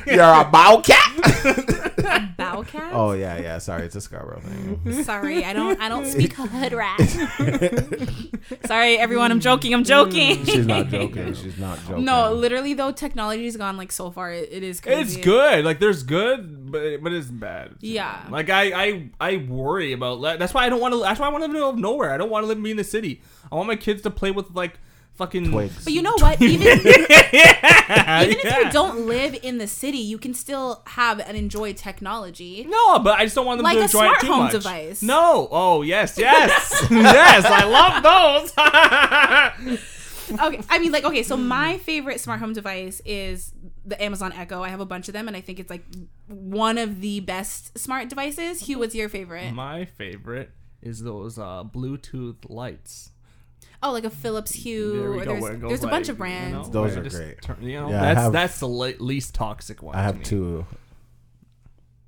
You're a bow cat. A bow cat? Oh yeah, yeah. Sorry, it's a Scarborough thing. Sorry, I don't I don't speak hood rat. Sorry, everyone. I'm joking. I'm joking. She's not joking. She's not joking. No, literally though, technology's gone like so far. It, it is crazy. It's good. Like there's good, but but it's bad. Yeah. Like I I I worry about. That's why I don't want to. That's why I want to live in the middle of nowhere. I don't want to live be in the city. I want my kids to play with like fucking twigs. But you know what? Even, even yeah. if you don't live in the city, you can still have and enjoy technology. No, but I just don't want them like to enjoy it too much. Like a smart home device. No. Oh, yes, yes. Yes, I love those. Okay, I mean, like, okay, so my favorite smart home device is the Amazon Echo. I have a bunch of them, and I think it's, like, one of the best smart devices. Hugh, what's your favorite? My favorite is those uh, Bluetooth lights. Oh, like a Philips Hue. There there's there's like, a bunch of brands. You know, those are great. Turn, you know, yeah, that's, have, that's the least toxic one. I have two.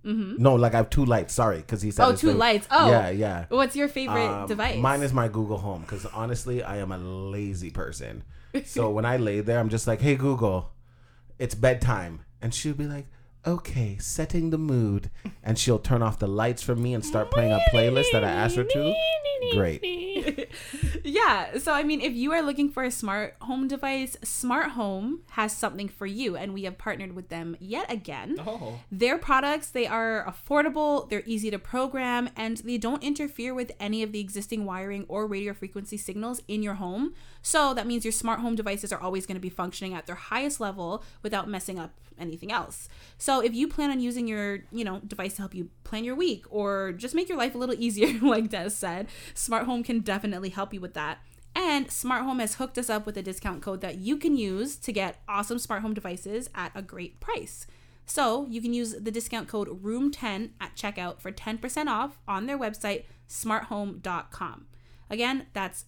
Mm-hmm. No, like I have two lights. Sorry, because he said. Oh, two lights. Oh, yeah, yeah. What's your favorite um, device? Mine is my Google Home because honestly, I am a lazy person. So when I lay there, I'm just like, "Hey Google, it's bedtime," and she'll be like, "Okay, setting the mood," and she'll turn off the lights for me and start playing a playlist that I asked her to. Great. Yeah. So I mean, if you are looking for a smart home device, Smart Home has something for you, and we have partnered with them yet again. Oh. Their products, they are affordable, they're easy to program, and they don't interfere with any of the existing wiring or radio frequency signals in your home. So that means your smart home devices are always going to be functioning at their highest level without messing up anything else. So if you plan on using your, you know, device to help you plan your week or just make your life a little easier, like Des said, Smart Home can definitely help you with that. And Smart Home has hooked us up with a discount code that you can use to get awesome smart home devices at a great price. So you can use the discount code room ten at checkout for ten percent off on their website, smart home dot com. Again, that's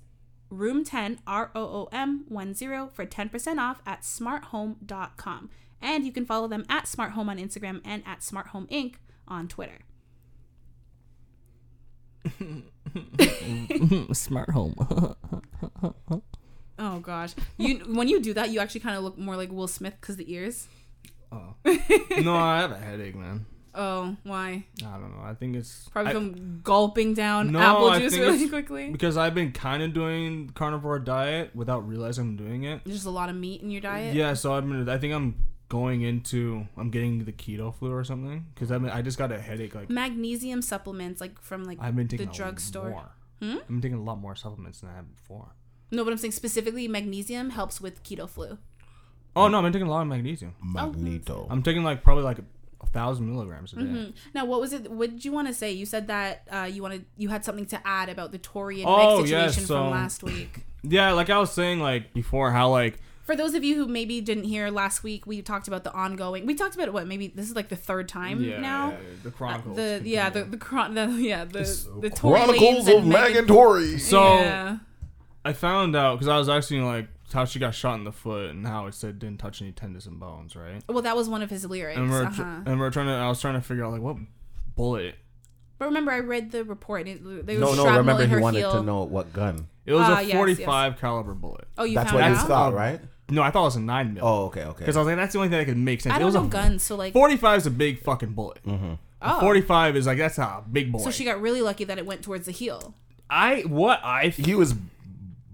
room ten, R O O M one zero, for ten percent off at smart home dot com. And you can follow them at Smart Home on Instagram and at Smart Home Incorporated on Twitter. Smart Home. Oh, gosh. You When you do that, you actually kind of look more like Will Smith because the ears. Oh. No, I have a headache, man. Oh, why? I don't know. I think it's... Probably I, from gulping down no, apple juice really quickly. Because I've been kind of doing carnivore diet without realizing I'm doing it. There's just a lot of meat in your diet? Yeah, so I'm, I think I'm... going into I'm getting the keto flu or something because I mean I just got a headache like magnesium supplements like from like I've been taking the drugstore. Hmm? I've been taking a lot more supplements than I have before. No, but I'm saying specifically magnesium helps with keto flu. Oh no, I've been taking a lot of magnesium. Magneto. I'm taking like probably like a thousand milligrams a day. Mm-hmm. Now, what was it? What did you want to say? You said that uh, you wanted you had something to add about the Tory and oh, Meg situation yeah, so, from last week. Yeah, like I was saying like before how like. For those of you who maybe didn't hear last week, we talked about the ongoing. We talked about what maybe this is like the third time yeah, now. Yeah, the Chronicles. Uh, the, yeah, the the chron. The, yeah, the, so the Tory Chronicles of Meg and Tory. So yeah. I found out because I was asking like how she got shot in the foot and how it said didn't touch any tendons and bones, right? Well, that was one of his lyrics. And we're, uh-huh. and we're trying to. I was trying to figure out like what bullet. But remember, I read the report. It, they no, no. Remember, he wanted heel. to know what gun. It was uh, a forty-five yes, yes. caliber bullet. Oh, you that's found out. That's what he thought, right? No, I thought it was a nine mil. Oh, okay, okay. Because I was like, that's the only thing that could make sense. I don't it was know a, guns, so like... forty-five is a big fucking bullet. Mm-hmm. Oh. forty-five is like, that's a big bullet. So she got really lucky that it went towards the heel. I, what I... He was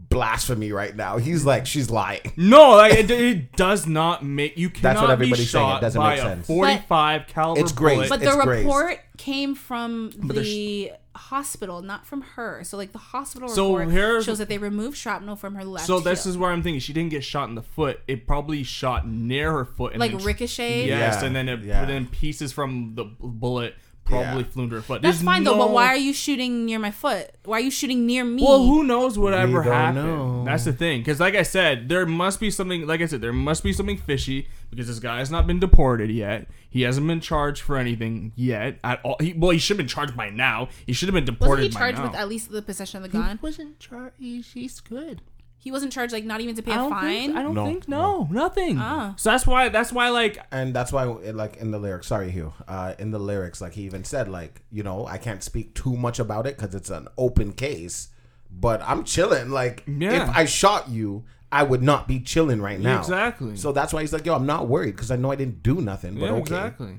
blasphemy right now. He's like, she's lying. No, like, it, it does not make... You cannot that's what everybody's be shot saying. It doesn't by make sense. A forty-five but caliber it's great. bullet. But the it's report great. came from but the... hospital, not from her. So like the hospital so report shows that they removed shrapnel from her left. So this heel. is where I'm thinking she didn't get shot in the foot. It probably shot near her foot, and like ricocheted. Yes, yeah, and then it, yeah. then pieces from the bullet probably yeah. flew into her foot. That's There's fine no... though. But why are you shooting near my foot? Why are you shooting near me? Well, who knows whatever happened. Know. That's the thing. Because like I said, there must be something. Like I said, there must be something fishy because this guy has not been deported yet. He hasn't been charged for anything yet at all. He, well, he should have been charged by now. He should have been deported wasn't he charged by now. With at least the possession of the gun? He wasn't charged. He's good. He wasn't charged, like, not even to pay I a fine? Think, I don't no, think. No, no. nothing. Uh. So that's why, that's why, like... And that's why, like, in the lyrics, sorry, Hugh, uh, in the lyrics, like, he even said, like, you know, I can't speak too much about it because it's an open case, but I'm chilling. Like, yeah. if I shot you... I would not be chilling right now. Exactly. So that's why he's like, yo, I'm not worried because I know I didn't do nothing. But yeah, okay. Exactly.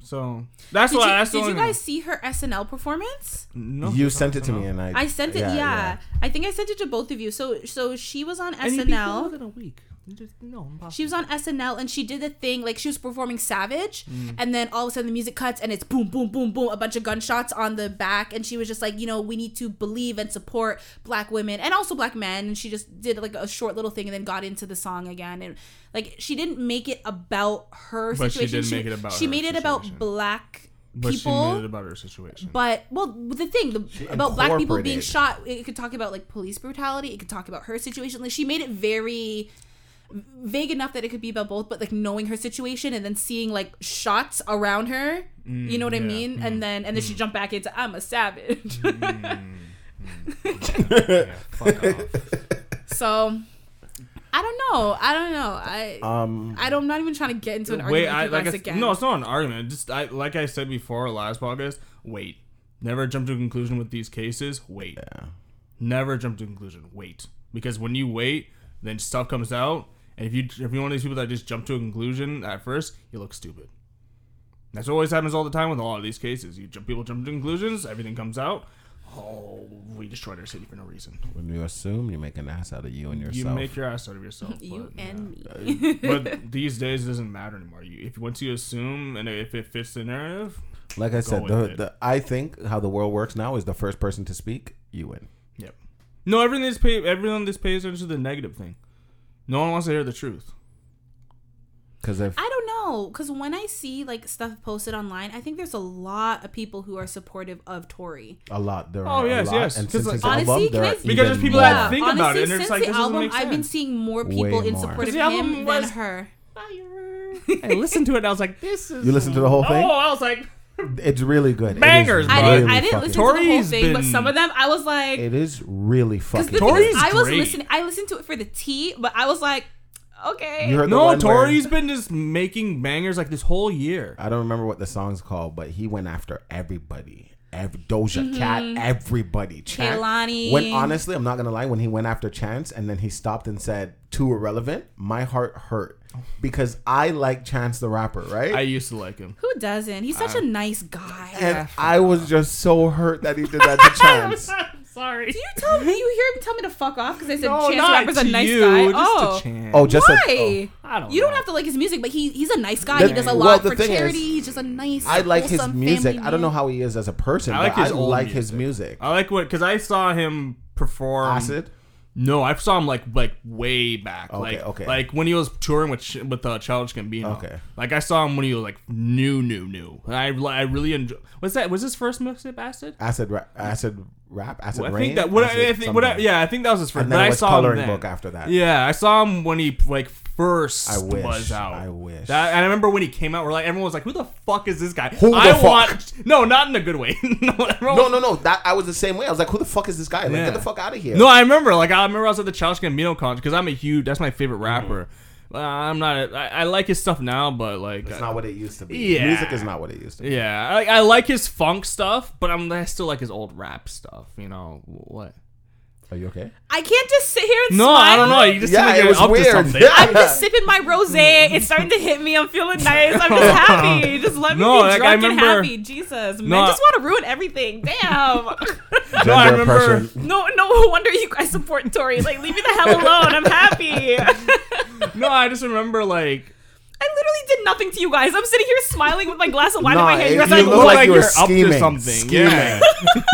So that's did why. You, that's did you guys one. see her S N L performance? No. You sent it to me, and I. I sent it. Yeah, yeah. yeah. I think I sent it to both of you. So so she was on and S N L. It a week. No, impossible. She was on S N L and she did the thing, like she was performing Savage, mm. and then all of a sudden the music cuts and it's boom, boom, boom, boom, a bunch of gunshots on the back, and she was just like, you know, we need to believe and support black women and also black men, and she just did like a short little thing and then got into the song again, and like she didn't make it about her but situation. She didn't she, make it about. She her made situation. It about black. But people, she made it about her situation. But, well, the thing the, about black people being shot, it could talk about, like, police brutality. It could talk about her situation. Like, she made it very vague enough that it could be about both, but, like, knowing her situation and then seeing, like, shots around her. Mm, you know what yeah. I mean? Mm, and then and then mm. she jumped back into, I'm a savage. mm, mm. Yeah, fuck off. So... I don't know. I don't know. I um, I don't, I'm not even trying to get into an wait, argument with you guys like again. No, it's not an argument. Just I like I said before last podcast, wait. Never jump to a conclusion with these cases. Wait. Yeah. Never jump to a conclusion. Wait. Because when you wait, then stuff comes out. And if, you, if you're one of these people that just jump to a conclusion at first, you look stupid. That's what always happens all the time with a lot of these cases. You jump, People jump to conclusions. Everything comes out. Oh, we destroyed our city for no reason. When you assume, you make an ass out of you and yourself. You make your ass out of yourself. But, you and yeah. me. But these days, it doesn't matter anymore. You, if once you assume and if it fits the narrative, like I said, the, the, I think how the world works now is the first person to speak, you win. Yep. No, everything is paid. Everyone this pays into the negative thing. No one wants to hear the truth. Because I don't know. Because when I see like stuff posted online, I think there's a lot of people who are supportive of Tory. A lot. There are oh yes, a lot. yes. And since like, honestly, album, because there's people yeah. that think honestly, about it. And since it's like, the album, I've sense. been seeing more people Way in support of him was, than her. Fire. I listened to it. And I was like, this is. You listened to the whole thing. Oh, I was like. It's really good. Bangers. Really I didn't, I didn't listen Tory's to the whole thing, been, but some of them, I was like. It is really fucking. Tory's I was great. listening. I listened to it for the tea, but I was like. Okay. No, Tory's where, been just making bangers like this whole year. I don't remember what the song's called, but he went after everybody. Every, Doja mm-hmm. Cat, everybody. Chance. Kehlani. When honestly, I'm not gonna lie, when he went after Chance and then he stopped and said too irrelevant, my heart hurt because I like Chance the Rapper, right? I used to like him. Who doesn't? He's such I, a nice guy. And yeah, I was just so hurt that he did that to Chance. Sorry. Do you tell me? You hear him tell me to fuck off because I said no, Chance the Rapper's a nice you, guy. Oh, oh, just why? A, oh. I don't. You know. Don't have to like his music, but he he's a nice guy. That, he does a lot well, for charity. Is, he's just a nice. I like his music. I don't know how he is as a person. I like, but his, I like music. his music. I like what because I saw him perform. Acid. No, I saw him like like way back, okay, like okay. like when he was touring with with uh, Childish Gambino. Okay, like I saw him when he was like new, new, new. And I I really enjoyed. What's that? Was his first mixtape Acid? Acid, ra- acid rap, acid well, I rain. Think that, what acid I think, what I, yeah, I think that was his first. And then but it was I saw Coloring him Book after that. Yeah, I saw him when he like first I wish, was out. I wish. That, and I remember when he came out, we're like everyone was like, "Who the fuck is this guy?" Who I the want, fuck? No, not in a good way. no, no, no, no. That I was the same way. I was like, "Who the fuck is this guy? Like, yeah. Get the fuck out of here." No, I remember. Like I remember I was at the Childish Gambino concert because I'm a huge. That's my favorite rapper. Mm-hmm. Uh, I'm not. I, I like his stuff now, but like it's I, not what it used to be. Yeah. Music is not what it used to be. Yeah, I, I like his funk stuff, but I'm I still like his old rap stuff. You know what? Are you okay? I can't just sit here and no, smile. No, I don't know. You just yeah, it was up weird. To something. Yeah. I'm just sipping my rosé. It's starting to hit me. I'm feeling nice. I'm just happy. Just let me no, be like, drunk remember, and happy. Jesus, no, men just want to ruin everything. Damn. No, I remember. No, no wonder you guys support Tory. Like, leave me the hell alone. I'm happy. No, I just remember like. I literally did nothing to you guys. I'm sitting here smiling with my glass of wine no, in my hand. You guys you look, look like, like you're, you're scheming, up to something. Yeah.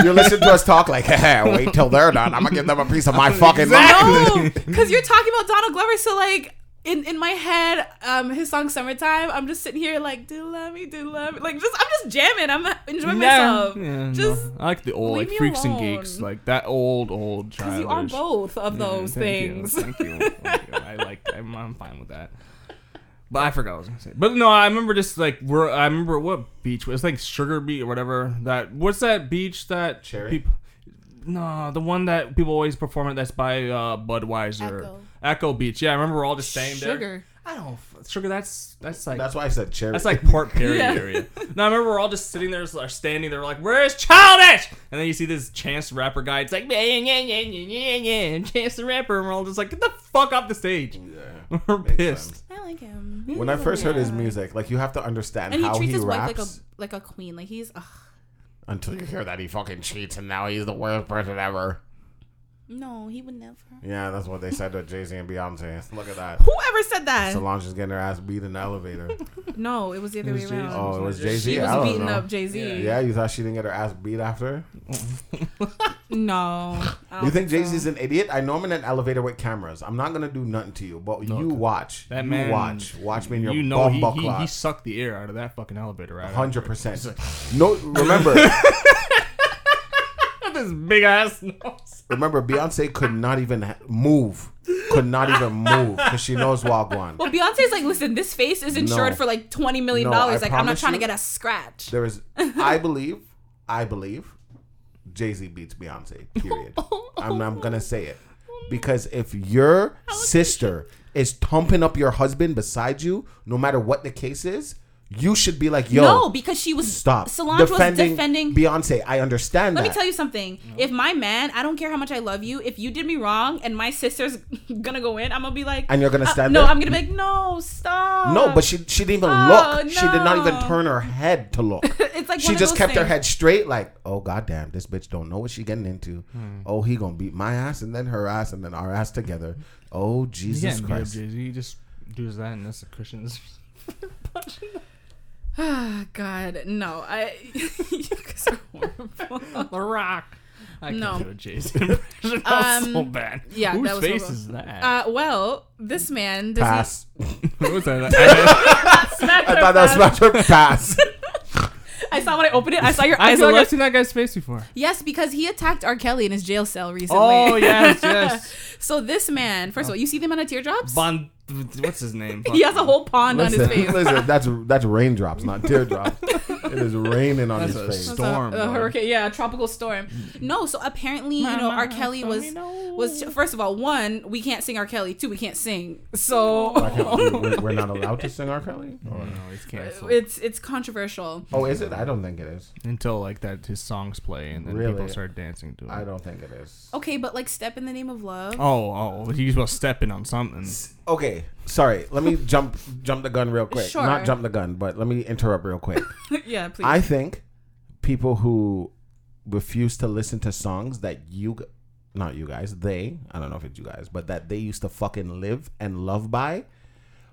You're listening to us talk like, hey, wait till they're done. I'm going to give them a piece of my fucking mind. No, because you're talking about Donald Glover. So, like, in, in my head, um, his song Summertime, I'm just sitting here like, do love me, do love me. Like, just, I'm just jamming. I'm enjoying yeah, myself. Yeah, just no. I like the old, like, Freaks alone. and Geeks. Like, that old, old childish. Because you are both of those yeah, thank things. You, thank, you, thank you. I like that. I'm, I'm fine with that. But I forgot what I was gonna say. But no, I remember just like we're. I remember what beach was like Sugar Beach or whatever. That what's that beach that Cherry? People, no, the one that people always perform at. That's by uh, Budweiser. Echo. Echo Beach. Yeah, I remember we're all just staying there. Sugar. I don't Sugar. That's that's like that's why I said Cherry. That's like Port Perry yeah. area. No, I remember we're all just sitting there, or standing there, like where's Childish? And then you see this Chance the Rapper guy. It's like yeah, yeah, yeah, yeah, yeah, Chance the Rapper, and we're all just like get the fuck off the stage. Yeah, we're pissed. Sense. I like him. When I first yeah. heard his music, like you have to understand and he how treats he his raps. Wife like a like a queen, like he's. Ugh. Until you hear that he fucking cheats, and now he's the worst person ever. No, he would never. Yeah, that's what they said to Jay-Z and Beyonce. Look at that. Whoever said that? Solange is getting her ass beat in the elevator. No, it was the other was way Jay-Z. around. Oh, it was Jay-Z? She was I don't beating know. up Jay-Z. Yeah. yeah, you thought she didn't get her ass beat after? No. You think so. Jay-Z's an idiot? I know I'm in an elevator with cameras. I'm not going to do nothing to you, but Look, you watch. That you man. watch. Watch me in your you know bum buck he, he, he sucked the air out of that fucking elevator, right? one hundred percent. No, remember... This big ass nose. Remember, Beyonce could not even ha- move. Could not even move because she knows Wagwan. Well, Beyonce's like, listen, this face is insured no. for like twenty million dollars. No, like, I'm not trying you, to get a scratch. There is, I believe, I believe Jay-Z beats Beyonce, period. I'm, I'm going to say it. Because if your sister is thumping up your husband beside you, no matter what the case is, you should be like, yo. No, because she was stop. Solange defending was defending Beyonce. I understand Let that. Let me tell you something. No. If my man, I don't care how much I love you, if you did me wrong and my sister's gonna go in, I'm gonna be like, and you're gonna stand uh, there. No, I'm gonna be like, no, stop. No, but she she didn't even oh, look. No. She did not even turn her head to look. It's like she one just of those kept things. Her head straight. Like, oh goddamn, this bitch don't know what she getting into. Hmm. Oh, he gonna beat my ass and then her ass and then our ass together. Oh Jesus yeah, Christ! Dude, he just does that and that's the Christians. Ah, God, no! I you guys are horrible. The Rock. I can't no. do a Jay-Z impression. That's um, so bad. Yeah, whose that was face horrible. Is that? Uh, well, this man. Does pass. He... What was that? I, I thought that was Smacker. Pass. I saw when I opened it. I saw your eyes. I feel like I've seen that guy's face before. Yes, because he attacked R. Kelly in his jail cell recently. Oh yes, yes. So this man, first oh. of all, you see the amount of teardrops. Bon- What's his name? Fuck. He has a whole pond listen, on his face. Listen, that's that's raindrops, not teardrops. It is raining on that's his a face. Storm, that's a, a hurricane, yeah, a tropical storm. No, so apparently, you know, R. Kelly was was first of all, one, we can't sing R. Kelly. Two, we can't sing. So we, we're not allowed to sing R. Kelly. Oh no, it's canceled. It's it's controversial. Oh, is it? I don't think it is. Until like that, his songs play and then really? people start dancing to it. I don't think it is. Okay, but like "Step in the Name of Love." Oh, oh, he's well stepping on something. Okay. Sorry, let me jump jump the gun real quick. Sure. Not jump the gun, but let me interrupt real quick. Yeah, please. I think people who refuse to listen to songs that you, not you guys, they, I don't know if it's you guys, but that they used to fucking live and love by,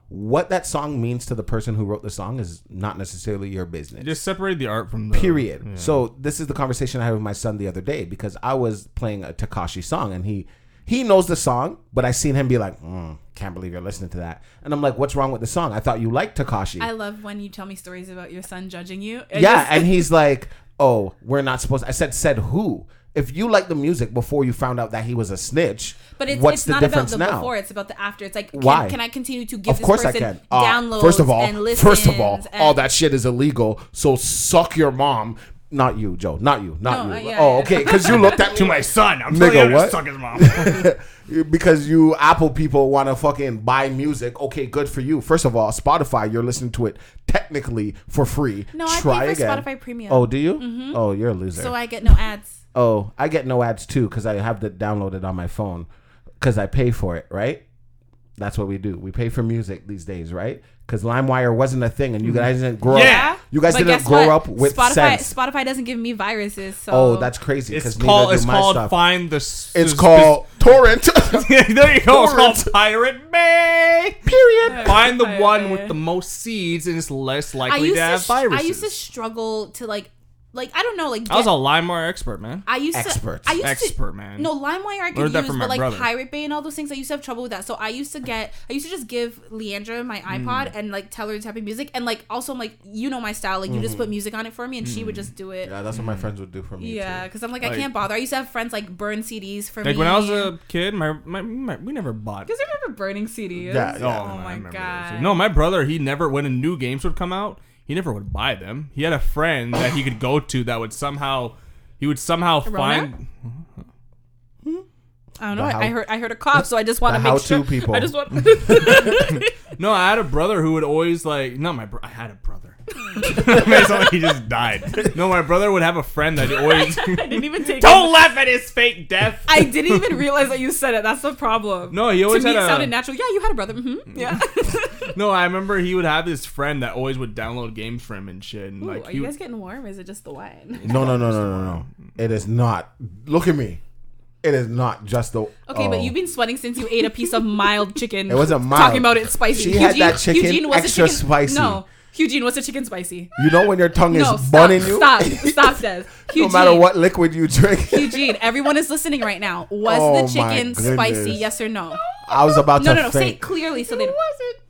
what that song means to the person who wrote the song is not necessarily your business. Just separate the art from the... Period. Yeah. So this is the conversation I had with my son the other day because I was playing a Tekashi song and he... He knows the song, but I seen him be like, mm, can't believe you're listening to that. And I'm like, what's wrong with the song? I thought you liked Tekashi. I love when you tell me stories about your son judging you. I yeah, just- and he's like, oh, we're not supposed to. I said, said who? If you like the music before you found out that he was a snitch, but it's, what's it's the not difference about the now? Before, it's about the after. It's like, can, Why? can I continue to give of this course person I can. Uh, downloads first of all, and listens? First of all, and- all that shit is illegal, so suck your mom. Not you, Joe. Not you. Not no, you. Uh, yeah, oh, okay. Because you looked at me. To my son. I'm telling you to suck his mom. Because you Apple people want to fucking buy music. Okay, good for you. First of all, Spotify, you're listening to it technically for free. No, Try I pay for again. Spotify Premium. Oh, do you? Mm-hmm. Oh, you're a loser. So I get no ads. Oh, I get no ads too because I have it downloaded on my phone because I pay for it, right? That's what we do. We pay for music these days, right? Because LimeWire wasn't a thing, and you guys didn't grow yeah. up. You guys but didn't grow what? up with Spotify. Sense. Spotify doesn't give me viruses. So. Oh, that's crazy. It's called. It's called stuff. Find the. It's s- called s- torrent. There you go. Torrent. It's called Pirate Bay. Period. Yeah, find the one Bay. with the most seeds, and it's less likely to have viruses. Sh- I used to struggle to like. Like, I don't know. Like, get, I was a LimeWire expert, man. I used expert. to. I used expert, to, man. No, LimeWire I could use, but like brother. Pirate Bay and all those things, I used to have trouble with that. So I used to get, I used to just give Leandra my iPod mm. and like tell her to type in music. And like, also, I'm like, you know my style. Like, you mm. just put music on it for me and mm. she would just do it. Yeah, that's what my friends would do for me. Yeah, because I'm like, like, I can't bother. I used to have friends like burn C Ds for like me. Like, when I was a kid, my, my, my we never bought. Because I remember burning C Ds. Yeah, yeah. Oh, oh, my God. Those. No, my brother, he never, when a new games would come out, he never would buy them. He had a friend that he could go to that would somehow, he would somehow Rona? find. Hmm? I don't know. How, I heard I heard a cough, so I just want to make sure. How to people. I just want. No, I had a brother who would always like. No, my bro- I had a brother. It's like he just died. No, my brother would have a friend that always. I didn't even take. Don't him. laugh at his fake death. I didn't even realize that you said it. That's the problem. No, he always to had me, it a... sounded natural. Yeah, you had a brother. Mm-hmm. Yeah. No, I remember he would have this friend that always would download games for him and shit. And Ooh, like, are you guys would... getting warm? Or is it just the wine? No, no, no, no, no, no. It is not. Look at me. It is not just the... Okay, oh. but you've been sweating since you ate a piece of mild chicken. It wasn't mild. Talking about it spicy. She Eugene, had that chicken Eugene, what's extra chicken? spicy. No. Eugene, what's a chicken spicy? You know when your tongue no, is burning you? Stop, stop, Des. No matter what liquid you drink. Eugene, everyone is listening right now. Was oh, the chicken spicy, yes or no? I was about no, to No, no, no, say it clearly so it they... It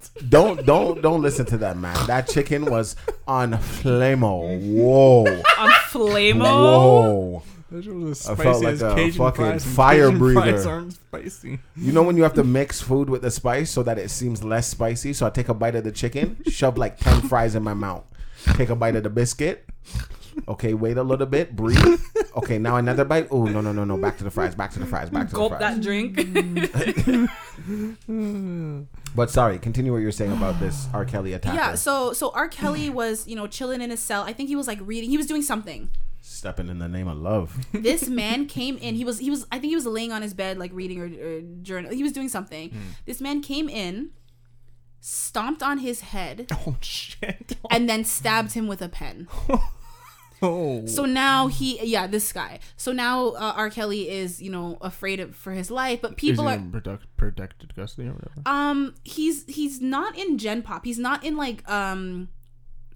wasn't. Don't, don't, don't listen to that, man. That chicken was on flame-o. Whoa. On flame-o? Whoa. That was spicy. I felt like a Cajun fucking fries fire Cajun breather. Aren't spicy. You know when you have to mix food with the spice so that it seems less spicy? So I take a bite of the chicken, shove like ten fries in my mouth. Take a bite of the biscuit. Okay, wait a little bit, breathe. Okay, now another bite. Oh, no, no, no, no. Back to the fries, back to the fries, back to Gulp the fries. That drink. But sorry, continue what you're saying about this R. Kelly attack. Yeah, so so R. Kelly was, you know, chilling in his cell. I think he was like reading. He was doing something. Stepping in the name of love. This man came in. He was, he was, I think he was laying on his bed, like reading or, or journal. He was doing something. Mm. This man came in, stomped on his head. Oh, shit. And then stabbed him with a pen. Oh. So now he, yeah, this guy. So now uh, R. Kelly is, you know, afraid of, for his life, but people is he are in product, protected custody or whatever. Um, he's he's not in Gen Pop. He's not in like um,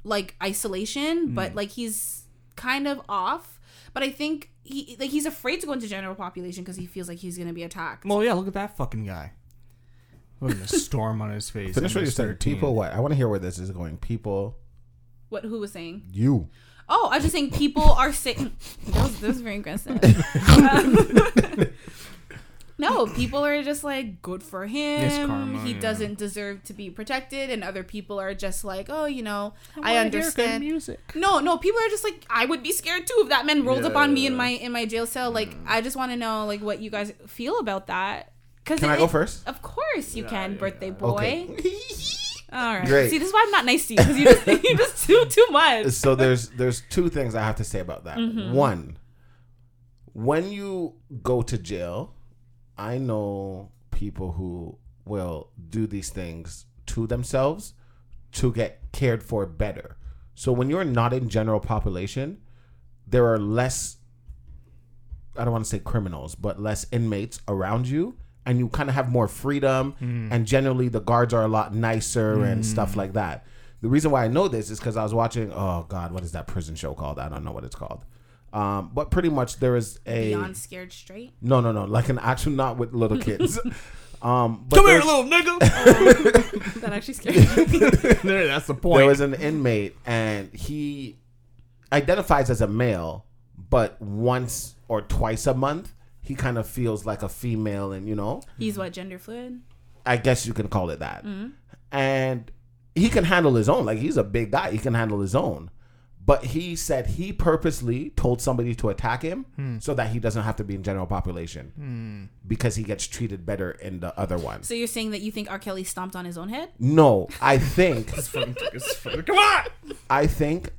like isolation, mm. but like he's kind of off, but I think he like he's afraid to go into general population because he feels like he's gonna be attacked. Well, yeah, look at that fucking guy. Look at the storm on his face. Finish what you said. People, what? I want to hear where this is going. People. What? Who was saying? You. Oh, I was just saying. People are saying. That was, that was very aggressive. um, no, people are just like, good for him. Yes, karma, he yeah. doesn't deserve to be protected, and other people are just like, oh, you know, I, I understand. Good music. No, no, people are just like, I would be scared too if that man rolled yeah. up on me in my in my jail cell. Like, yeah. I just want to know like what you guys feel about that. Can it, I go first? Of course you yeah, can, yeah, birthday yeah. boy. Okay. All right. Great. See, this is why I'm not nice to you because you just you just do too much. So there's there's two things I have to say about that. Mm-hmm. One, when you go to jail. I know people who will do these things to themselves to get cared for better. So when you're not in general population, there are less, I don't want to say criminals, but less inmates around you. And you kind of have more freedom. Mm. And generally the guards are a lot nicer mm. and stuff like that. The reason why I know this is because I was watching, oh God, what is that prison show called? I don't know what it's called. Um, but pretty much there is a... Beyond Scared Straight? No, no, no. Like an actual, not with little kids. um, but Come here, little nigga! That actually scared me. There, that's the point. There was an inmate, and he identifies as a male, but once or twice a month, he kind of feels like a female, and you know... He's what, gender fluid? I guess you can call it that. Mm-hmm. And he can handle his own. Like, he's a big guy. He can handle his own. But he said he purposely told somebody to attack him hmm. so that he doesn't have to be in general population hmm. because he gets treated better in the other one. So you're saying that you think R. Kelly stomped on his own head? No, I think. Come on! I think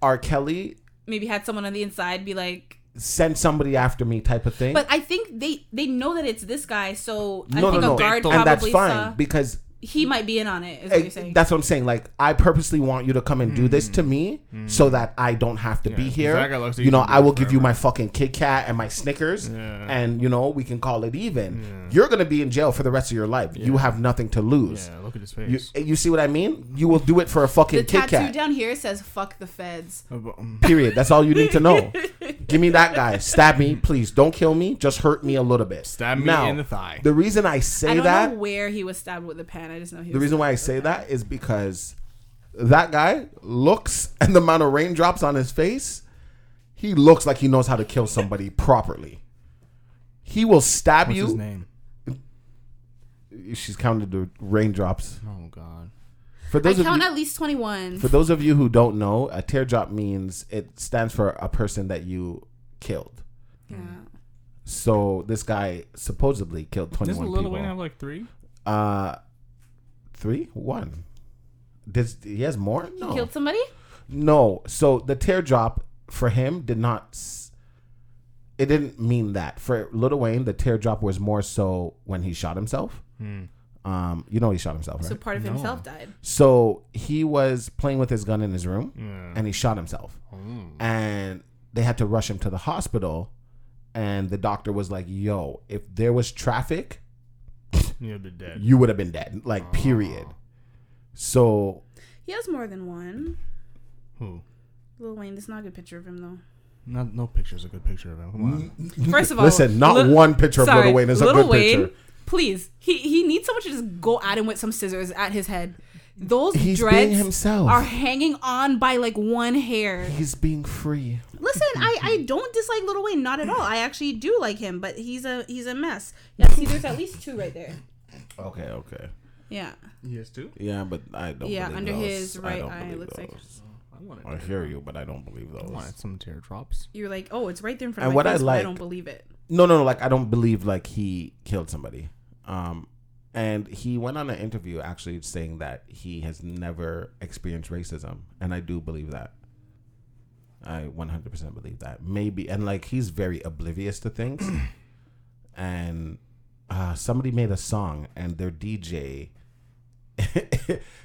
R. Kelly maybe had someone on the inside be like, send somebody after me type of thing. But I think they, they know that it's this guy, so I no, think no, a no. guard probably and that's fine saw- because. He might be in on it, is what you're saying. That's what I'm saying. Like, I purposely want you to come and mm. do this to me mm. so that I don't have to yeah, be here. Exactly. You know, I will forever. give you my fucking Kit Kat and my Snickers, yeah. and, you know, we can call it even. Yeah. You're going to be in jail for the rest of your life. Yeah. You have nothing to lose. Yeah, look at his face. You, you see what I mean? You will do it for a fucking Kit Kat. The tattoo down here says, fuck the feds. Period. That's all you need to know. Give me that guy. Stab me, please. Don't kill me. Just hurt me a little bit. Stab me now, in the thigh. The reason I say that... I don't that, know where he was stabbed with a pen. I just know he the reason why I say that is because that guy looks and the amount of raindrops on his face, he looks like he knows how to kill somebody properly. He will stab What's you. What's his name? She's counted the raindrops. Oh, God. For those I count you, at least twenty-one. For those of you who don't know, a teardrop means it stands for a person that you killed. Yeah. So this guy supposedly killed twenty-one people. Doesn't Lil Wayne have like three? Uh... Three? One. Does he has more? No. He killed somebody? No. So the teardrop for him did not... It didn't mean that. For Lil Wayne, the teardrop was more so when he shot himself. Mm. Um, you know he shot himself, right? So part of no. himself died. So he was playing with his gun in his room, yeah. and he shot himself. Mm. And they had to rush him to the hospital, And the doctor was like, yo, if there was traffic, you would have been dead. You would have been dead. Like, oh. Period. So. He has more than one. Who? Lil Wayne. That's not a good picture of him, though. Not, no picture is a good picture of him. Come on. First of all. Listen, not Lil, one picture of sorry, Lil Wayne is Lil a good Wayne, picture. Please. He he needs someone to just go at him with some scissors at his head. Those He's dreads himself. Are hanging on by like one hair. He's being free. Listen, I, I don't dislike Lil Wayne, not at all. I actually do like him, but he's a he's a mess. Yeah, see, there's at least two right there. Okay, okay. Yeah. He has two? Yeah, but I don't. Yeah, under those. His right eye, it looks those. Like. I want I hear you, but I don't believe those. I wanted some teardrops. You're like, oh, it's right there in front and of my face, like, but I don't believe it. No, no, no. Like I don't believe like he killed somebody. Um. And he went on an interview actually saying that he has never experienced racism. And I do believe that. I one hundred percent believe that. Maybe. And like, he's very oblivious to things. And uh, somebody made a song and their D J,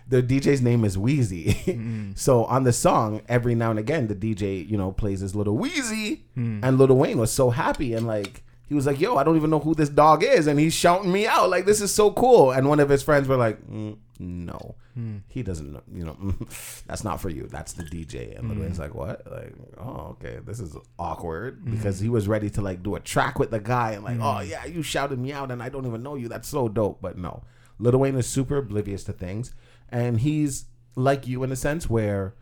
their D J's name is Wheezy. Mm. So on the song, every now and again, the D J, you know, plays his little Wheezy. Mm. And Lil Wayne was so happy and like, he was like, yo, I don't even know who this dog is. And he's shouting me out. Like, this is so cool. And one of his friends were like, mm, no, mm. he doesn't know. You know, mm, that's not for you. That's the D J. And mm. Lil Wayne's like, what? Like, oh, okay. This is awkward. Mm. Because he was ready to, like, do a track with the guy. And, like, mm. oh, yeah, you shouted me out. And I don't even know you. That's so dope. But, no. Lil Wayne is super oblivious to things. And he's like you in a sense where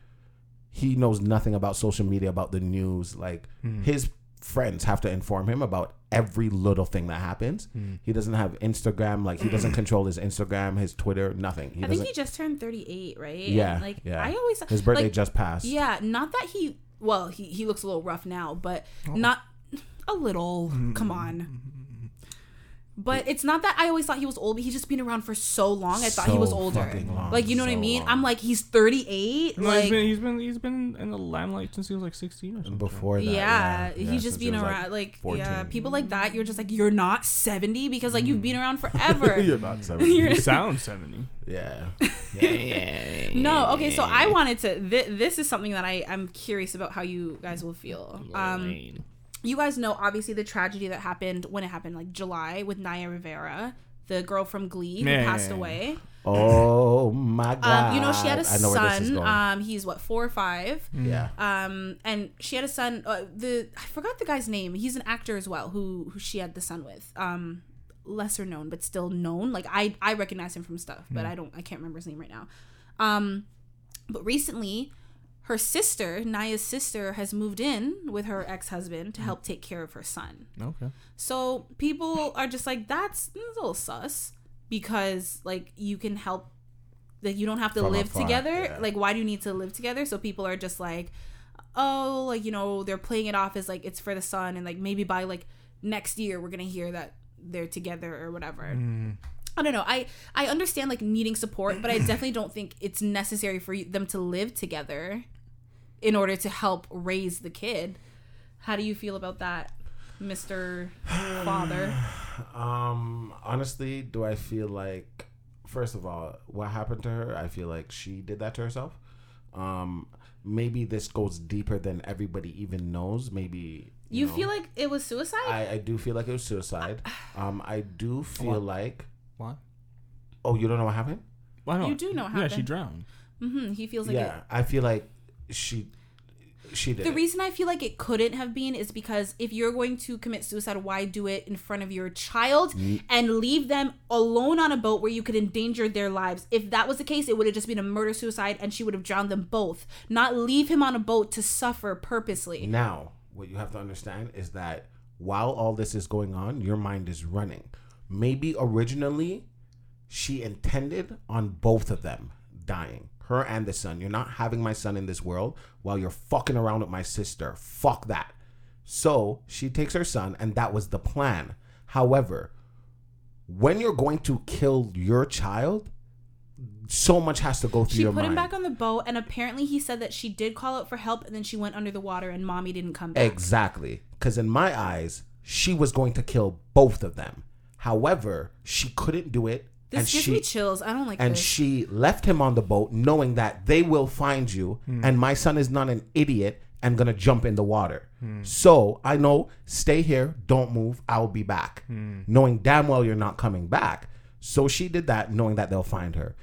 he knows nothing about social media, about the news. Like, mm. his friends have to inform him about every little thing that happens. Mm. He doesn't have Instagram. Like, he doesn't control his Instagram, his Twitter, nothing. He I think he just turned thirty-eight, right? Yeah. And like, yeah. I always... His birthday like, just passed. Yeah. Not that he... Well, he, he looks a little rough now, but oh. not... A little. Mm. Come on. But it's not that I always thought he was old, but he's just been around for so long. I thought so he was older. Long, like, you know so what I mean? Long. I'm like, he's thirty-eight. No, like, he's been, he's been he's been in the limelight since he was like sixteen or something. Before that. Yeah. yeah. He's yeah, just been around. Like, like yeah, people like that, you're just like, you're not seventy because, like, mm. you've been around forever. You're not seventy. You sound seventy. Yeah. yeah, yeah. No, okay, so I wanted to. Th- this is something that I, I'm curious about how you guys will feel. Um, You guys know, obviously, the tragedy that happened when it happened, like July, with Naya Rivera, the girl from Glee Man. Who passed away. Oh my God! Um, you know, she had a son. Um, he's what, four or five? Yeah. Um, and she had a son. Uh, the I forgot the guy's name. He's an actor as well, who who she had the son with. Um, lesser known, but still known. Like I I recognize him from stuff, but mm. I don't I can't remember his name right now. Um, but recently. Her sister, Naya's sister, has moved in with her ex-husband to help take care of her son. Okay. So people are just like, that's, that's a little sus because, like, you can help. Like, you don't have to From live afar, together. Yeah. Like, why do you need to live together? So people are just like, oh, like, you know, they're playing it off as, like, it's for the son. And, like, maybe by, like, next year we're going to hear that they're together or whatever. Mm. I don't know. I, I understand, like, needing support, but I definitely don't think it's necessary for you, them to live together in order to help raise the kid. How do you feel about that, Mister Father? Um, honestly, do I feel like, first of all, what happened to her, I feel like she did that to herself. Um, maybe this goes deeper than everybody even knows. Maybe... You, you know, feel like it was suicide? I, I do feel like it was suicide. Um, I do feel what? like... What? Oh, you don't know what happened? Why not? You do know what happened. Yeah, she drowned. Mm-hmm. He feels like yeah, it... I feel like she... She did. The reason I feel like it couldn't have been is because if you're going to commit suicide, why do it in front of your child and leave them alone on a boat where you could endanger their lives? If that was the case, it would have just been a murder suicide and she would have drowned them both. Not leave him on a boat to suffer purposely. Now, what you have to understand is that while all this is going on, your mind is running. Maybe originally she intended on both of them dying. Her and the son. You're not having my son in this world while you're fucking around with my sister. Fuck that. So she takes her son, and that was the plan. However, when you're going to kill your child, so much has to go through she your mind. She put him back on the boat, and apparently he said that she did call out for help, and then she went under the water, and mommy didn't come back. Exactly. Because in my eyes, she was going to kill both of them. However, she couldn't do it. This and gives she, me chills. I don't like and this. And she left him on the boat knowing that they will find you. Mm. And my son is not an idiot. and gonna jump in the water. Mm. So I know, stay here, don't move, I'll be back. Mm. Knowing damn well you're not coming back. So she did that, knowing that they'll find her.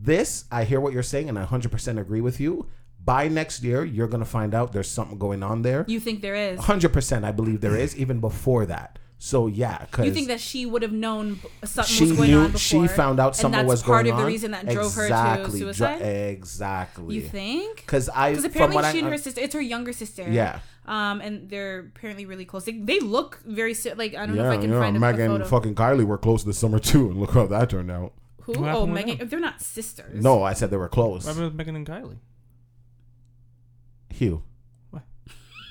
This, I hear what you're saying, and I one hundred percent agree with you. By next year, you're gonna find out there's something going on there. You think there is? one hundred percent I believe there is, even before that. So yeah, because you think that she would have known something was going knew, on before. She found out something was going on. And that's part of the reason that drove exactly, her to suicide. Dr- exactly. You think? Because I, because apparently from what she I, and her sister, it's her younger sister. Yeah. Um, and they're apparently really close. They, they look very like I don't yeah, know if I can yeah, find a photo. Megan, fucking Kylie were close this summer too, and look how that turned out. Who? Oh, Megan. They're not sisters. No, I said they were close. What happened with Megan and Kylie? Hugh. What?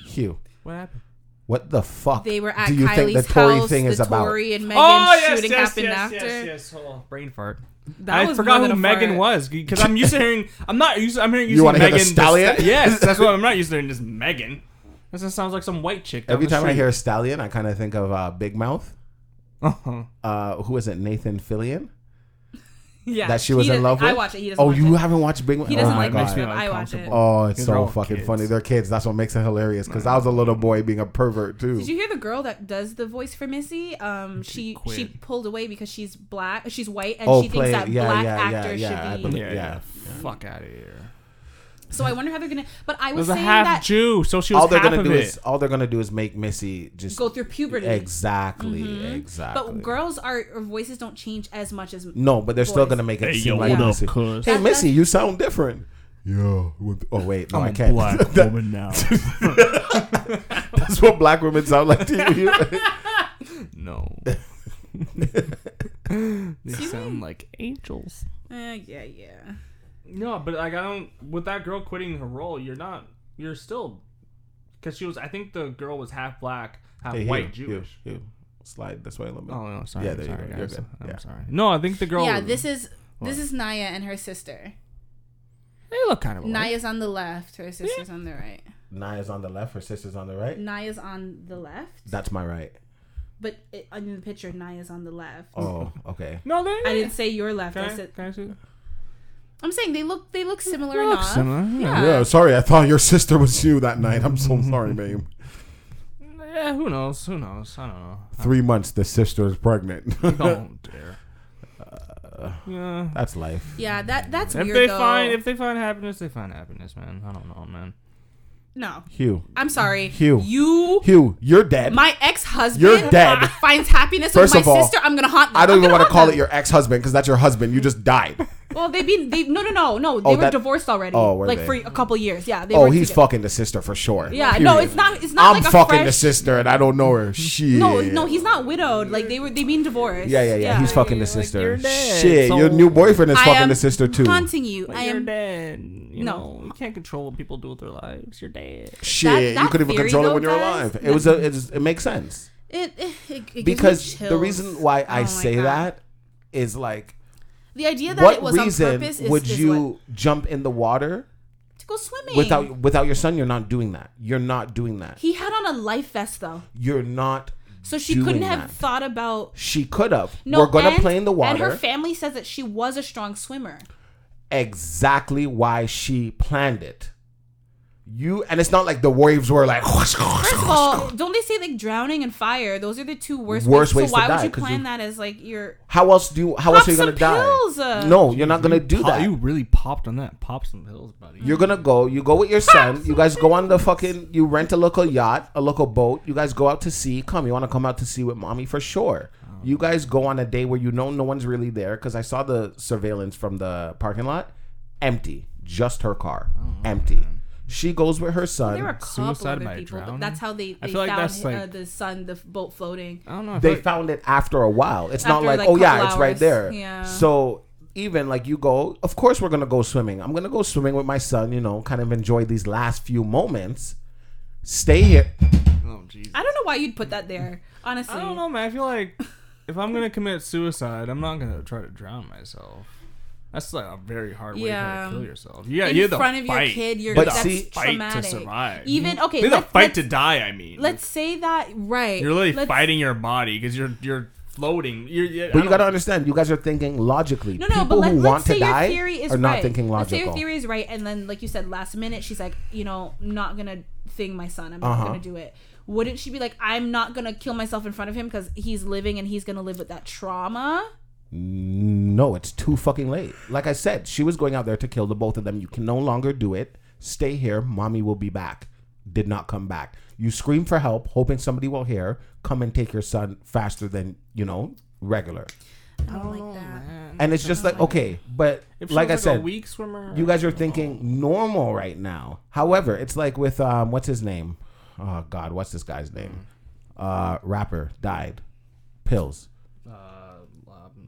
Hugh. What happened? What the fuck? They were at do you Kylie's think the Tory house, thing is the about? Tory and Megan oh, yes, shooting yes, happened yes, after. Yes, yes, hold on. Brain fart. That I was forgot who Megan fart. was because I'm used to hearing. I'm not used. I'm hearing. You want to hear the stallion? This, yes, that's what I'm not used to hearing. Just Megan. That sounds like some white chick. Every time street. I hear a stallion, I kind of think of uh, Big Mouth. Uh-huh. Uh, who is it? Nathan Fillion. Yeah, that she was he in love with. I watch it. He doesn't. Oh, watch you it. haven't watched Big Mouth? He doesn't oh my like God. Big Mouth. I watch it. Oh, it's so fucking kids. funny. They're kids. That's what makes it hilarious. Because I was a little boy being a pervert too. Did you hear the girl that does the voice for Missy? Um, she she, quit. she pulled away because she's black. She's white, and oh, she play, thinks that yeah, black yeah, actor yeah, should yeah, be. Yeah, yeah, yeah. Fuck out of here. So I wonder how they're gonna. But I was, was saying a half that Jew, so she was all they're half gonna do it. is all they're gonna do is make Missy just go through puberty. Exactly, mm-hmm. exactly. But girls are voices don't change as much as no, but they're boys. still gonna make it hey, seem yo, like Missy. Up, hey that's Missy, that's... you sound different. Yeah. Oh wait, no, I'm I can't. Black woman now. That's what black women sound like to you. No. They sound like angels. Uh, yeah, yeah. No, but like I don't. With that girl quitting her role, you're not. You're still, because she was. I think the girl was half black, half hey, white Hugh, Jewish. Hugh, Hugh. Slide this way a little bit. Oh no, sorry. Yeah, there sorry, you go. Guys. You're good. I'm yeah. sorry. No, I think the girl. Yeah, this is well, this is Naya and her sister. They look kind of alike. Naya's on the left. Her sister's yeah. on the right. Naya's on the left. Her sister's on the right. Naya's on the left. That's my right. But it, in the picture, Naya's on the left. Oh, okay. No, they. I didn't say your left. I said. Can I see? I'm saying they look they look similar they look enough. Similar. Yeah. yeah, sorry, I thought your sister was you that night. I'm so sorry, babe. Yeah, who knows? Who knows? I don't know. Three months, the sister is pregnant. Don't dare. Uh, yeah, that's life. Yeah, that that's if weird. If they though. find if they find happiness, they find happiness, man. I don't know, man. No, Hugh. I'm sorry, Hugh. You, Hugh, you're dead. My ex-husband, you're dead. Finds happiness First with my all, sister. I'm gonna haunt them. I don't I'm even want to call them. it your ex-husband because that's your husband. You just died. Well, they've been they no no no no they oh, were that, divorced already. Oh, were like they? for a couple years. Yeah. They oh, he's together. fucking the sister for sure. Yeah. Period. No, it's not. It's not. I'm like a fucking fresh... the sister, and I don't know her. Shit. No, no, he's not widowed. Like they were. They been divorced. Yeah, yeah, yeah. yeah. He's fucking the sister. Like, Shit, so your new boyfriend is I fucking the sister too. Haunting you. But I am dead. You know, no, you can't control what people do with their lives. You're dead. Shit, that, that you couldn't even control it when you're alive. It was a. It's, it makes sense. It it, it gives because me the reason why I oh say that is like. The idea that what it was on purpose is would you what? jump in the water to go swimming without without your son? You're not doing that. You're not doing that. He had on a life vest though. You're not. So she doing couldn't have that. thought about. She could have. No, we're gonna and, play in the water. And her family says that she was a strong swimmer. Exactly why she planned it. You and it's not like the waves were like. First of all, don't they say like drowning and fire? Those are the two worst, worst ways. ways. So why to would die, you plan you, that as like your? How else do you? How else are you gonna pills. die? No, you're not gonna do pop, that. You really popped on that. Pop some pills, buddy. You're gonna go. You go with your son. You guys go on the fucking. You rent a local yacht, a local boat. You guys go out to sea. Come, you want to come out to sea with mommy for sure. Oh. You guys go on a day where you know no one's really there because I saw the surveillance from the parking lot, empty. Just her car, oh, empty. Man. She goes with her son. There were a couple Suicide other people. But that's how they, they found like like, uh, the son, the boat floating. I don't know. They like, found it after a while. It's not like, like oh yeah, hours. it's right there. Yeah. So even like you go, of course we're going to go swimming. I'm going to go swimming with my son, you know, kind of enjoy these last few moments. Stay here. Oh, Jesus. I don't know why you'd put that there, honestly. I don't know, man. I feel like if I'm going to commit suicide, I'm not going to try to drown myself. That's like a very hard way yeah. to kill yourself. Yeah, in you're the front of fight. your kid, you're but that's see, traumatic. Fight to survive. Even okay, you're the fight to die. I mean, let's say that right. You're literally let's, fighting your body because you're you're floating. You're, you're, but you got to understand, you guys are thinking logically. No, no, people but let, who let's want say to your die theory is are not right. thinking logical. Let's say your theory is right, and then, like you said, last minute, she's like, you know, not going to thing my son. I'm not uh-huh. going to do it. Wouldn't she be like, I'm not going to kill myself in front of him because he's living and he's going to live with that trauma? No, it's too fucking late. Like I said, she was going out there to kill the both of them. You can no longer do it. Stay here. Mommy will be back. Did not come back. You scream for help, hoping somebody will hear. Come and take your son faster than, you know, regular. I don't like that. And it's just like, okay, but like I said, you guys are thinking normal right now. However, it's like with, um, what's his name? Oh, God, what's this guy's name? Uh, rapper died. Pills. Uh.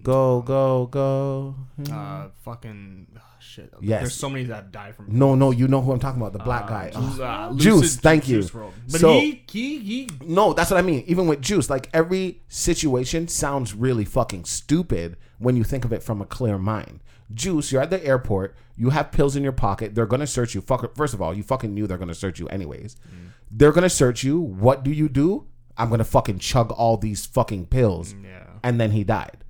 Go, go, go. Uh, fucking oh, shit. Yes. There's so many that died from. No, no, you know who I'm talking about. The black uh, guy. Juice, uh, Juice lucid, thank juice you. But so, he, he, he. No, that's what I mean. Even with Juice, like every situation sounds really fucking stupid when you think of it from a clear mind. Juice, you're at the airport. You have pills in your pocket. They're going to search you. Fuck, first of all, you fucking knew they're going to search you anyways. Mm. They're going to search you. What do you do? I'm going to fucking chug all these fucking pills. Yeah. And then he died.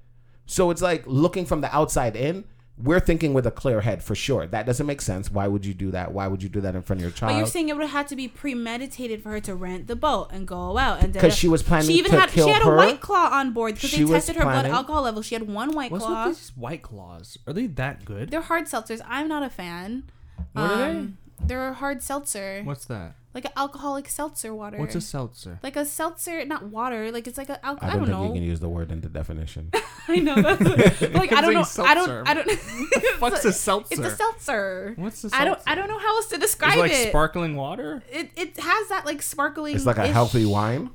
So it's like looking from the outside in, we're thinking with a clear head for sure. That doesn't make sense. Why would you do that? Why would you do that in front of your child? But you're saying it would have to be premeditated for her to rent the boat and go out. And because she was planning she even to had, kill her. She had a White Claw on board because they tested her planning. blood alcohol level. She had one White What's Claw. What's with these White Claws? Are they that good? They're hard seltzers. I'm not a fan. What um, are they? They're a hard seltzer. What's that? Like an alcoholic seltzer water. What's a seltzer? Like a seltzer, not water. Like it's like a. Al- I, don't I don't know. I think you can use the word in the definition. I know. That's a, like I don't know. Seltzer. I don't. I don't. What's a, a seltzer? It's a seltzer. What's a seltzer? I don't. I don't know how else to describe it. It's like it. Sparkling water. It it has that like sparkling. It's like a healthy wine.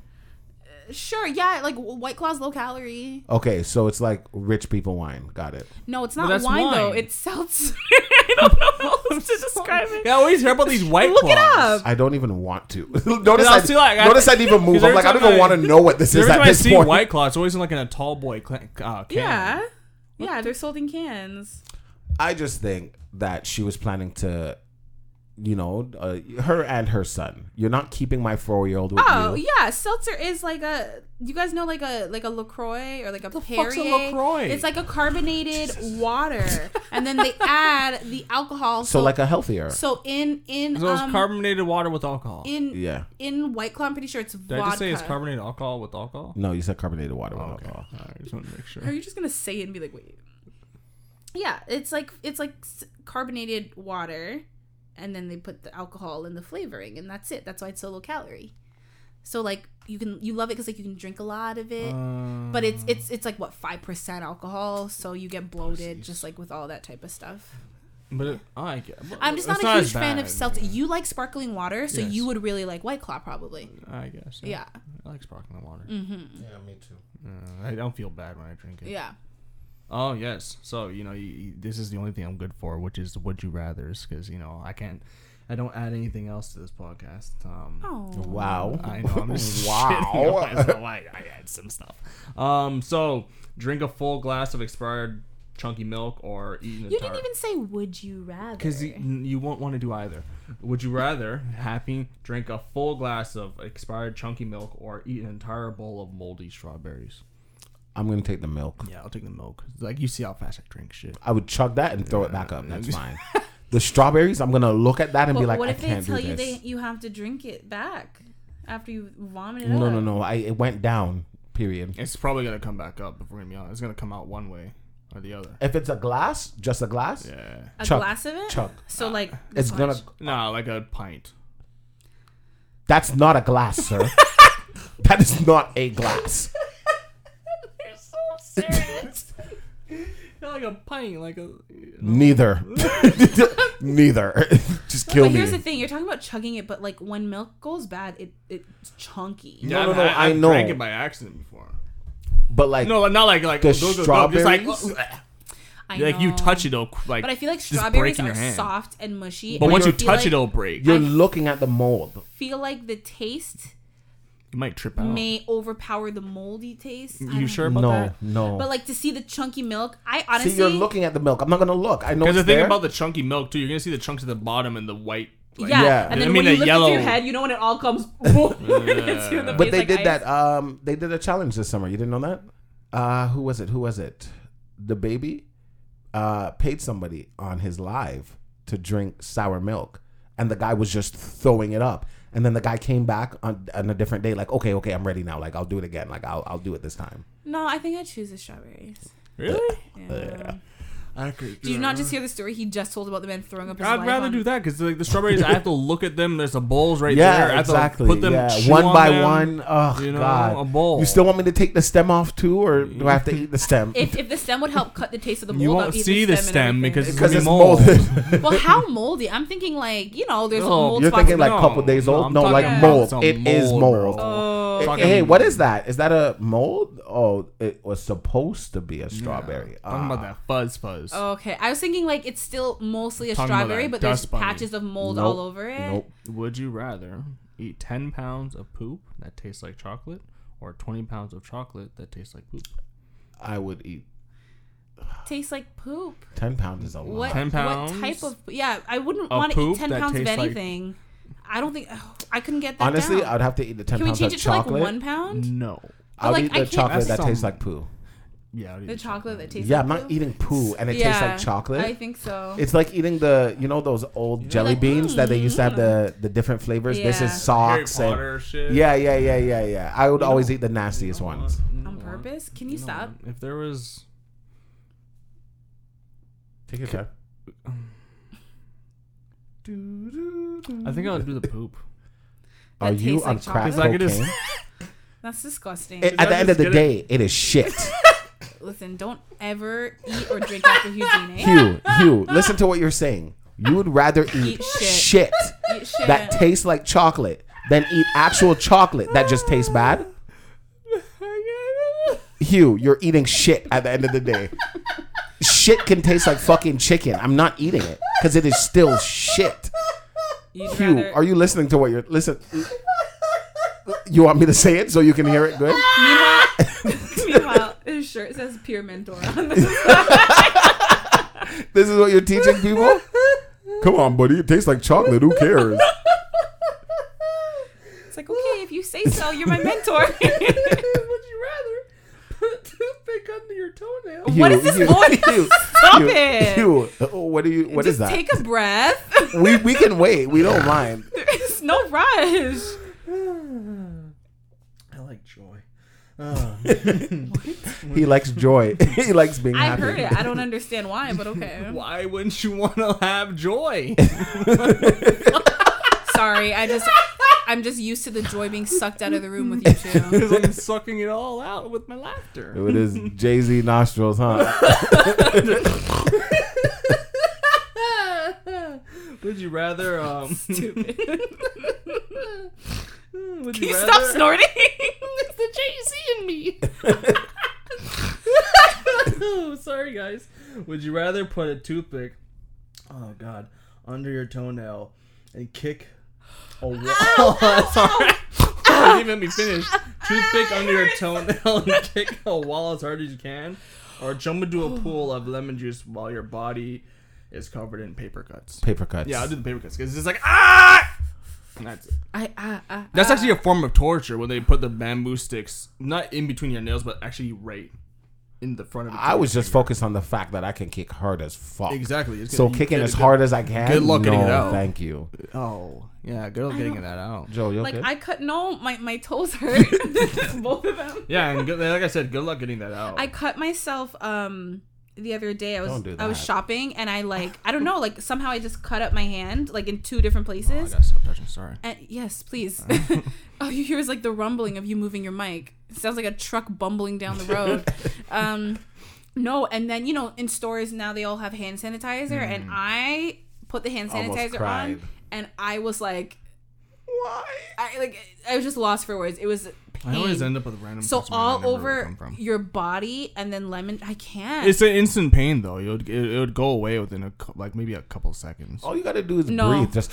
Sure, yeah, like White Claw's low calorie. Okay, so it's like rich people wine. Got it. No, it's not well, wine, wine though. It's seltzer. I don't know how else to describe it. Yeah, I always hear about these White Look Claws. Look it up. I don't even want to. notice I didn't like, notice I, I even move. I'm like, I don't even want to know what this is at this point. Every time I see White Claw, it's always in like in a tall boy can. Uh, can. Yeah, what yeah, the- they're sold in cans. I just think that she was planning to. You know, uh, her and her son. You're not keeping my four-year-old with oh, you. Oh, yeah. Seltzer is like a... You guys know like a like a LaCroix or like a the Perrier? A LaCroix? It's like a carbonated water. And then they add the alcohol. So, so like a healthier. So in... in so it's um, carbonated water with alcohol. In yeah. In White Claw, I'm pretty sure it's Did vodka. Did I just say it's carbonated alcohol with alcohol? No, you said carbonated water with oh, okay. alcohol. All right, I just want to make sure. Are you just going to say it and be like, wait? Yeah, it's like it's like carbonated water. And then they put the alcohol and the flavoring, and that's it. That's why it's so low calorie. So like you can you love it because like you can drink a lot of it, uh, but it's it's it's like what five percent alcohol, so you get bloated just like with all that type of stuff. But it, I get. But I'm just not a huge fan of seltzer. Yeah. You like sparkling water, so yes. you would really like White Claw probably. I guess. Yeah. yeah. I like sparkling water. Mm-hmm. Yeah, me too. Uh, I don't feel bad when I drink it. Yeah. Oh, yes. So, you know, you, you, this is the only thing I'm good for, which is the Would You Rathers, because, you know, I can't, I don't add anything else to this podcast. Um, oh. Wow. I know, I'm just wow. I, I add some stuff. Um, so, drink a full glass of expired chunky milk or eat a You tart. Didn't even say Would You Rather. Because you, you won't want to do either. Would you rather, happy, drink a full glass of expired chunky milk or eat an entire bowl of moldy strawberries? I'm going to take the milk. Yeah, I'll take the milk. Like, you see how fast I drink shit. I would chug that and throw yeah, it back up. That's fine. The strawberries, I'm going to look at that and well, be like, I can't do this. What if they tell you they, you have to drink it back after you vomit it no, up? No, no, no. I, it went down, period. It's probably going to come back up, if we're going to be honest. It's going to come out one way or the other. If it's a glass, just a glass? Yeah. A chug, glass of it? Chug. So, like, uh, it's going to... No, like a pint. That's not a glass, sir. That is not a glass. Serious? You're like a pint, like a neither, neither. Just no, kill but me. Here's the thing: you're talking about chugging it, but like when milk goes bad, it it's chunky. Yeah, no, no, no, I, I know. Drank it by accident before, but like no, not like like the those strawberries. Are just like, oh. I like know. You touch it, it'll like. But I feel like strawberries are hand. soft and mushy. But and once you touch like, it, it'll break. You're I looking at the mold. Feel like the taste. Might trip out. May overpower the moldy taste. You sure about no, that? No, no. But like to see the chunky milk, I honestly. See, you're looking at the milk. I'm not gonna look. I know. Because the thing there. About the chunky milk too, you're gonna see the chunks at the bottom and the white. Like, yeah. yeah, and then I mean, when you look yellow... into your head, you know when it all comes. Yeah. But they like did ice. That. Um, they did a challenge this summer. You didn't know that? uh, who was it? Who was it? The baby uh, paid somebody on his live to drink sour milk, and the guy was just throwing it up. And then the guy came back on, on a different day, like, okay, okay, I'm ready now. Like, I'll do it again. Like, I'll I'll do it this time. No, I think I choose the strawberries. Really? Yeah. yeah. I could, do you uh, not just hear the story he just told about the man throwing up his I'd rather on... do that because like the strawberries, I have to look at them. There's a bowls right yeah, there. Yeah, exactly. I have to put them yeah. one on by them, one. Oh, you know, God. A bowl. You still want me to take the stem off too, or do I have to eat the stem? If, if the stem would help cut the taste of the mold, you won't see the stem, stem because it's, be it's mold. molded. Well, how moldy? I'm thinking like you know, there's no, a mold. You're thinking like a no, couple days old. No, no like mold. It mold, is mold. It, hey, what is that? Is that a mold? Oh, it was supposed to be a strawberry. Talking about that fuzz fuzz. Oh, okay, I was thinking like it's still mostly a Talking strawberry, but there's bunny. patches of mold nope. all over it. Nope. Would you rather eat ten pounds of poop that tastes like chocolate, or twenty pounds of chocolate that tastes like poop? I would eat. Tastes like poop. Ten pounds is a lot. What, ten pounds. What type of? Yeah, I wouldn't want to eat ten pounds of anything. Like, I don't think oh, I couldn't get that. Honestly, down. I'd have to eat the ten Can pounds of chocolate. Can we change it to like one pound? No, I'll like, eat the chocolate that some... tastes like poo. Yeah, the chocolate, chocolate that tastes. Yeah, like I'm not poo. eating poo, and it yeah, tastes like chocolate. I think so. It's like eating the, you know, those old You're jelly like, beans mm, that they used to have the the different flavors. Yeah. This is socks Harry Potter and shit. Yeah, yeah, yeah, yeah, yeah. I would you always eat the nastiest ones on purpose. Can you, you stop? If there was, take your time. I think I'll do the poop. That Are you on like crack cocaine? Just... That's disgusting. It, at the end of the day, it, it is shit. Listen, don't ever eat or drink after Hugh Gene. Hugh, Hugh, listen to what you're saying. You would rather eat, eat shit, shit, eat shit that tastes like chocolate than eat actual chocolate that just tastes bad? Hugh, you're eating shit at the end of the day. Shit can taste like fucking chicken. I'm not eating it because it is still shit. You'd Hugh, rather- are you listening to what you're... Listen. You want me to say it so you can hear it good? Meanwhile... His shirt says "Peer Mentor" on the side. This is what you're teaching people? Come on, buddy. It tastes like chocolate. Who cares? It's like, okay, if you say so, you're my mentor. Would you rather put toothpick under your toenail? You, what is this you, voice? You, Stop you, it. You, what do you? What Just is that? Take a breath. We we can wait. We don't mind. There is no rush. Oh. He likes joy. He likes being I happy. I heard it. I don't understand why, but okay. Why wouldn't you want to have joy? Sorry, I just I'm just used to the joy being sucked out of the room with you two. It's like I'm sucking it all out with my laughter. It is Jay-Z nostrils, huh? Would you rather um stupid Would Can you, you stop snorting? It's the Jay-Z in me. Oh, sorry, guys. Would you rather put a toothpick, oh, God, under your toenail and kick a wall? Ow, ow, sorry. Ow, ow, didn't even let me finish. Toothpick ow, under your toenail and kick a wall as hard as you can, or jump into a pool of lemon juice while your body is covered in paper cuts. Paper cuts. Yeah, I'll do the paper cuts because it's just like, ah! And that's it. I, I, I, that's I, actually a form of torture when they put the bamboo sticks not in between your nails, but actually right in the front of. I was just finger. focused on the fact that I can kick hard as fuck. Exactly. It's so kicking as good, hard as I can. Good luck no, getting it out. Thank you. Oh yeah, good luck getting that out. Joe, you okay? Like I cut. No, my my toes hurt. Both of them. Yeah, and good, like I said, good luck getting that out. I cut myself. Um. The other day I was I was shopping and I like I don't know like somehow I just cut up my hand like in two different places. Oh, I gotta stop touching. Sorry. And, yes, please. All you hear is like the rumbling of you moving your mic. It sounds like a truck bumbling down the road. um, no, and then you know in stores now they all have hand sanitizer mm. and I put the hand sanitizer on and I was like, why? I like I was just lost for words. It was. Pain. I always end up with random. So all over your body, and then lemon. I can't. It's an instant pain though. It would, it, it would go away within a like maybe a couple seconds. All you gotta do is no. breathe. Just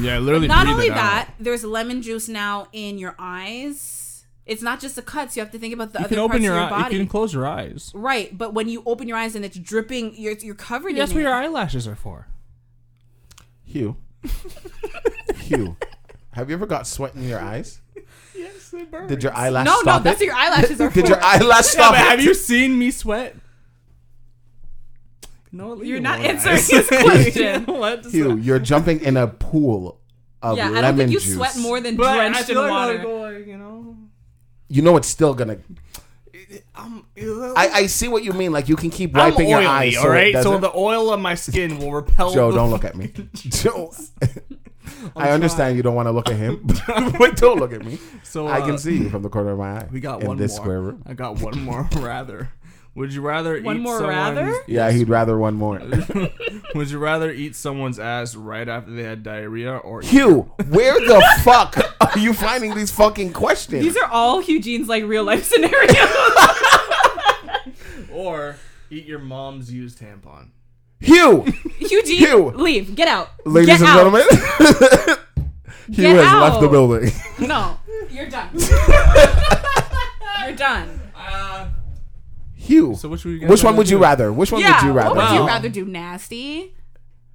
yeah, literally. Not only that, out. There's lemon juice now in your eyes. It's not just the cuts. You have to think about the you other parts of your eye, body. You can close your eyes. Right, but when you open your eyes and it's dripping, you're you're covered. That's in what it. Your eyelashes are for. Hugh. Hugh. Have you ever got sweat in your eyes? Yes, it burns. Did your eyelash no, stop No, no, that's it? Your eyelashes are Did your eyelash stop yeah, it? Have you seen me sweat? No, you're not answering eyes. His question. Hugh, you're jumping in a pool of yeah, lemon juice. Yeah, I don't think you juice. sweat more than but drenched in water. Going, you know, you know it's still going to... Um, I, I see what you mean. Like, you can keep wiping oily, your eyes. All right, so, so the oil on my skin will repel. Joe, don't look at me. Joe, I understand you don't want to look at him. But don't look at me. So uh, I can see you from the corner of my eye. We got in one this more. Square room. I got one more. Rather, would you rather one eat more someone's... rather? Yeah, he'd rather one more. Would you rather eat someone's ass right after they had diarrhea or? Hugh, where the fuck are you finding these fucking questions? These are all Eugene's like real life scenarios. Or eat your mom's used tampon. Hugh! Eugene, Hugh. Leave. Get out. Ladies Get and out. Gentlemen, Hugh Get has out. left the building. No, you're done. You're done. Uh, Hugh, so which, you which one would do? you rather? Which one yeah, would you rather? What would wow. you rather do? Nasty?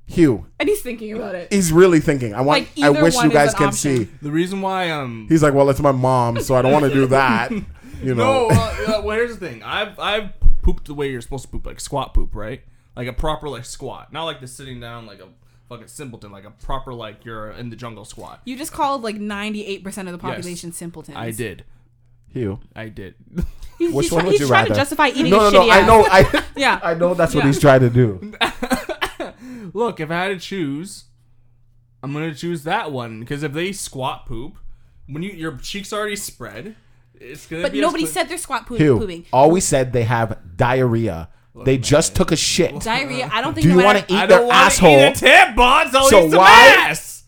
Hugh. And he's thinking about it. He's really thinking. I want. Like I wish you guys can option. see. The reason why... um, He's like, well, it's my mom, so I don't want to do that. You know. No, uh, well, here's the thing. I've... I've pooped the way you're supposed to poop, like squat poop, right? Like a proper like squat, not like the sitting down like a fucking simpleton, like a proper like you're in the jungle squat. You just called like ninety-eight percent of the population yes, simpletons. I did. Hugh, I did. He's, Which he's one try, would he's you trying rather? To justify eating no, a no, shitty no, ass. I know. I, yeah, I know that's yeah. what he's trying to do. Look, if I had to choose, I'm gonna choose that one because if they squat poop, when you your cheeks already spread. It's but nobody split. said they're squat poo- Hugh, pooping. All we said they have diarrhea. Look, they just man. took a shit. Diarrhea. I don't think. Do you want to eat their asshole? I don't want to eat a tampon. So, so eat some why? Ass.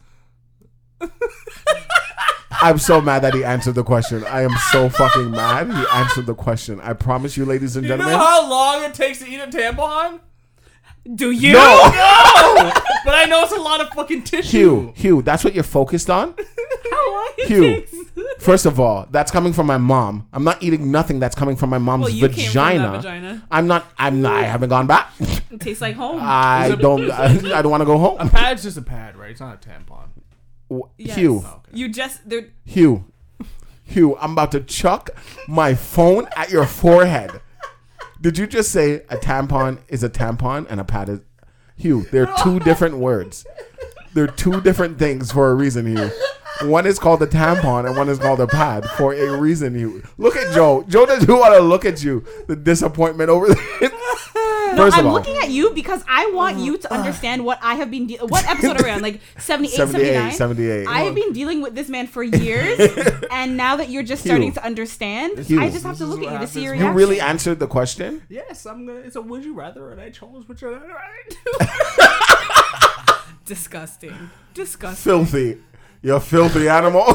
I'm so mad that he answered the question. I am so fucking mad he answered the question. I promise you, ladies and gentlemen. You know how long it takes to eat a tampon? Do you? No. no! But I know it's a lot of fucking tissue. Hugh, Hugh, that's what you're focused on? How long it Hugh, takes? First of all, that's coming from my mom. I'm not eating nothing that's coming from my mom's well, you vagina. Came from that vagina. I'm not. I'm not. I haven't gone back. It tastes like home. I don't. I, I don't want to go home. A pad's just a pad, right? It's not a tampon. Well, yes. Hugh, oh, okay. you just. They're... Hugh, Hugh, I'm about to chuck my phone at your forehead. Did you just say a tampon is a tampon and a pad is... Hugh, they're two different words. They're two different things for a reason, Hugh. One is called a tampon and one is called a pad for a reason, Hugh. Look at Joe. Joe doesn't want to look at you. The disappointment over there. No, First of I'm all, looking at you because I want you to understand what I have been... De- what episode are we on? Like seventy-eight, seventy-nine I have been dealing with this man for years. And now that you're just Hugh. starting to understand, Hugh. I just have to look at you to see your reaction. You really answered the question? Yes. I'm gonna. It's a would you rather and I chose would you rather I do. Disgusting. Disgusting. Filthy. You're a filthy animal.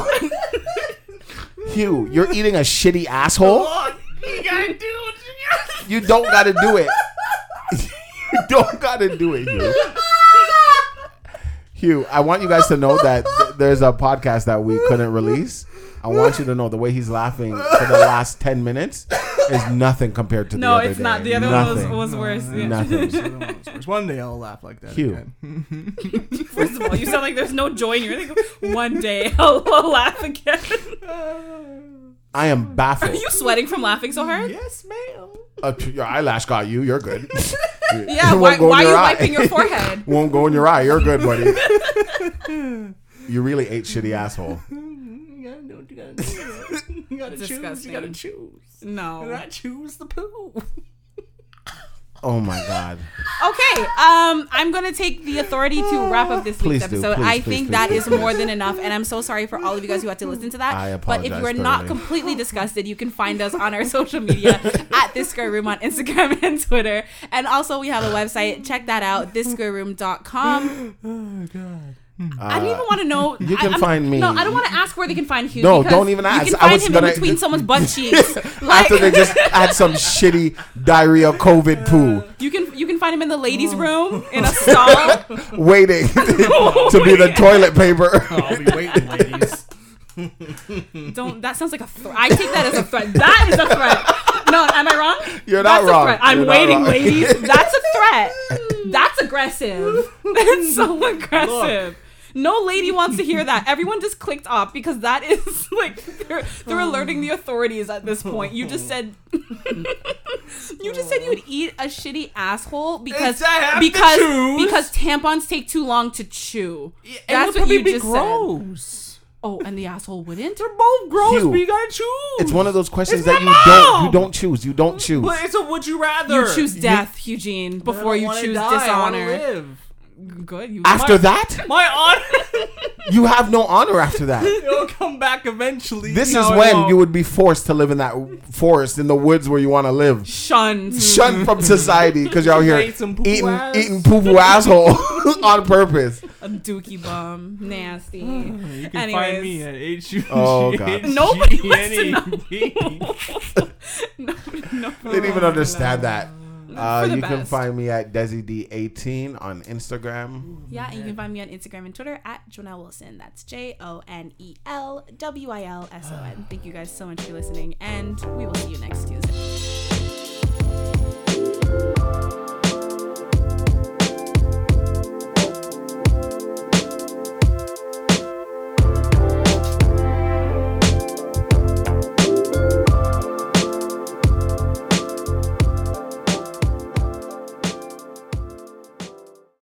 Hugh, you're eating a shitty asshole. You gotta do it. You don't gotta do it. You don't gotta do it, Hugh. Hugh, I want you guys to know that th- there's a podcast that we couldn't release. I want you to know the way he's laughing for the last ten minutes is nothing compared to no, the other No, it's day. not. The other nothing. one was, was worse. No, nothing. One, was worse. One day I'll laugh like that Hugh. again. First of all, you sound like there's no joy in you. One day I'll, I'll laugh again. I am baffled. Are you sweating from laughing so hard? Yes, ma'am. Uh, your eyelash got you. You're good. Yeah, why, why are you eye. wiping your forehead? Won't go in your eye. You're good, buddy. You really ate shitty asshole. You gotta do what you gotta do. You gotta choose. You gotta choose. No. And I choose the poo. Oh my God. Okay. Um, I'm going to take the authority to wrap up this please week's do, episode. Please, I please, think please, that please, is please. more than enough. And I'm so sorry for all of you guys who had to listen to that. I apologize. But if you are not completely disgusted, you can find us on our social media at This Square Room on Instagram and Twitter. And also we have a website. Check that out. this square room dot com Oh God. Uh, I don't even want to know. You can I, find me. No, I don't want to ask where they can find Hugh. No, don't even ask. You can find I was him gonna, in between someone's butt cheeks. Like, after they just had some shitty diarrhea COVID poo. You can you can find him in the ladies' room in a stall, waiting to be the toilet paper. Oh, I'll be waiting, ladies. Don't. That sounds like a threat. I take that as a threat. That is a threat. No, am I wrong? You're not That's wrong. A threat. I'm You're waiting, wrong. ladies. That's a threat. That's aggressive. That's so aggressive. Look. No lady wants to hear that. Everyone just clicked off because that is like they're, they're alerting the authorities at this point. You just said you just said you would eat a shitty asshole because because because tampons take too long to chew. Yeah, that's what you just gross. said. Oh, and the asshole wouldn't? They're both gross, you. but you gotta choose. It's one of those questions it's that you mom. don't you don't choose. You don't choose. But it's a would you rather. You choose death, you, Eugene, before you choose die. dishonor. Live. Good. You after my, that? My honor. You have no honor after that. It'll come back eventually. This no, is when no. you would be forced to live in that forest, in the woods where you want to live. Shunned. Shunned from society because you're out here eating, eating poo-poo asshole on purpose. A dookie bum. Nasty. You can Anyways. find me at H U G H E N E B Oh, God. Nobody wants to know. They didn't even understand that. Uh, you best. can find me at Desi D eighteen on Instagram. Yeah, and you can find me on Instagram and Twitter at Jonelle Wilson. That's J O N E L W I L S O N. Thank you guys so much for listening, and we will see you next Tuesday.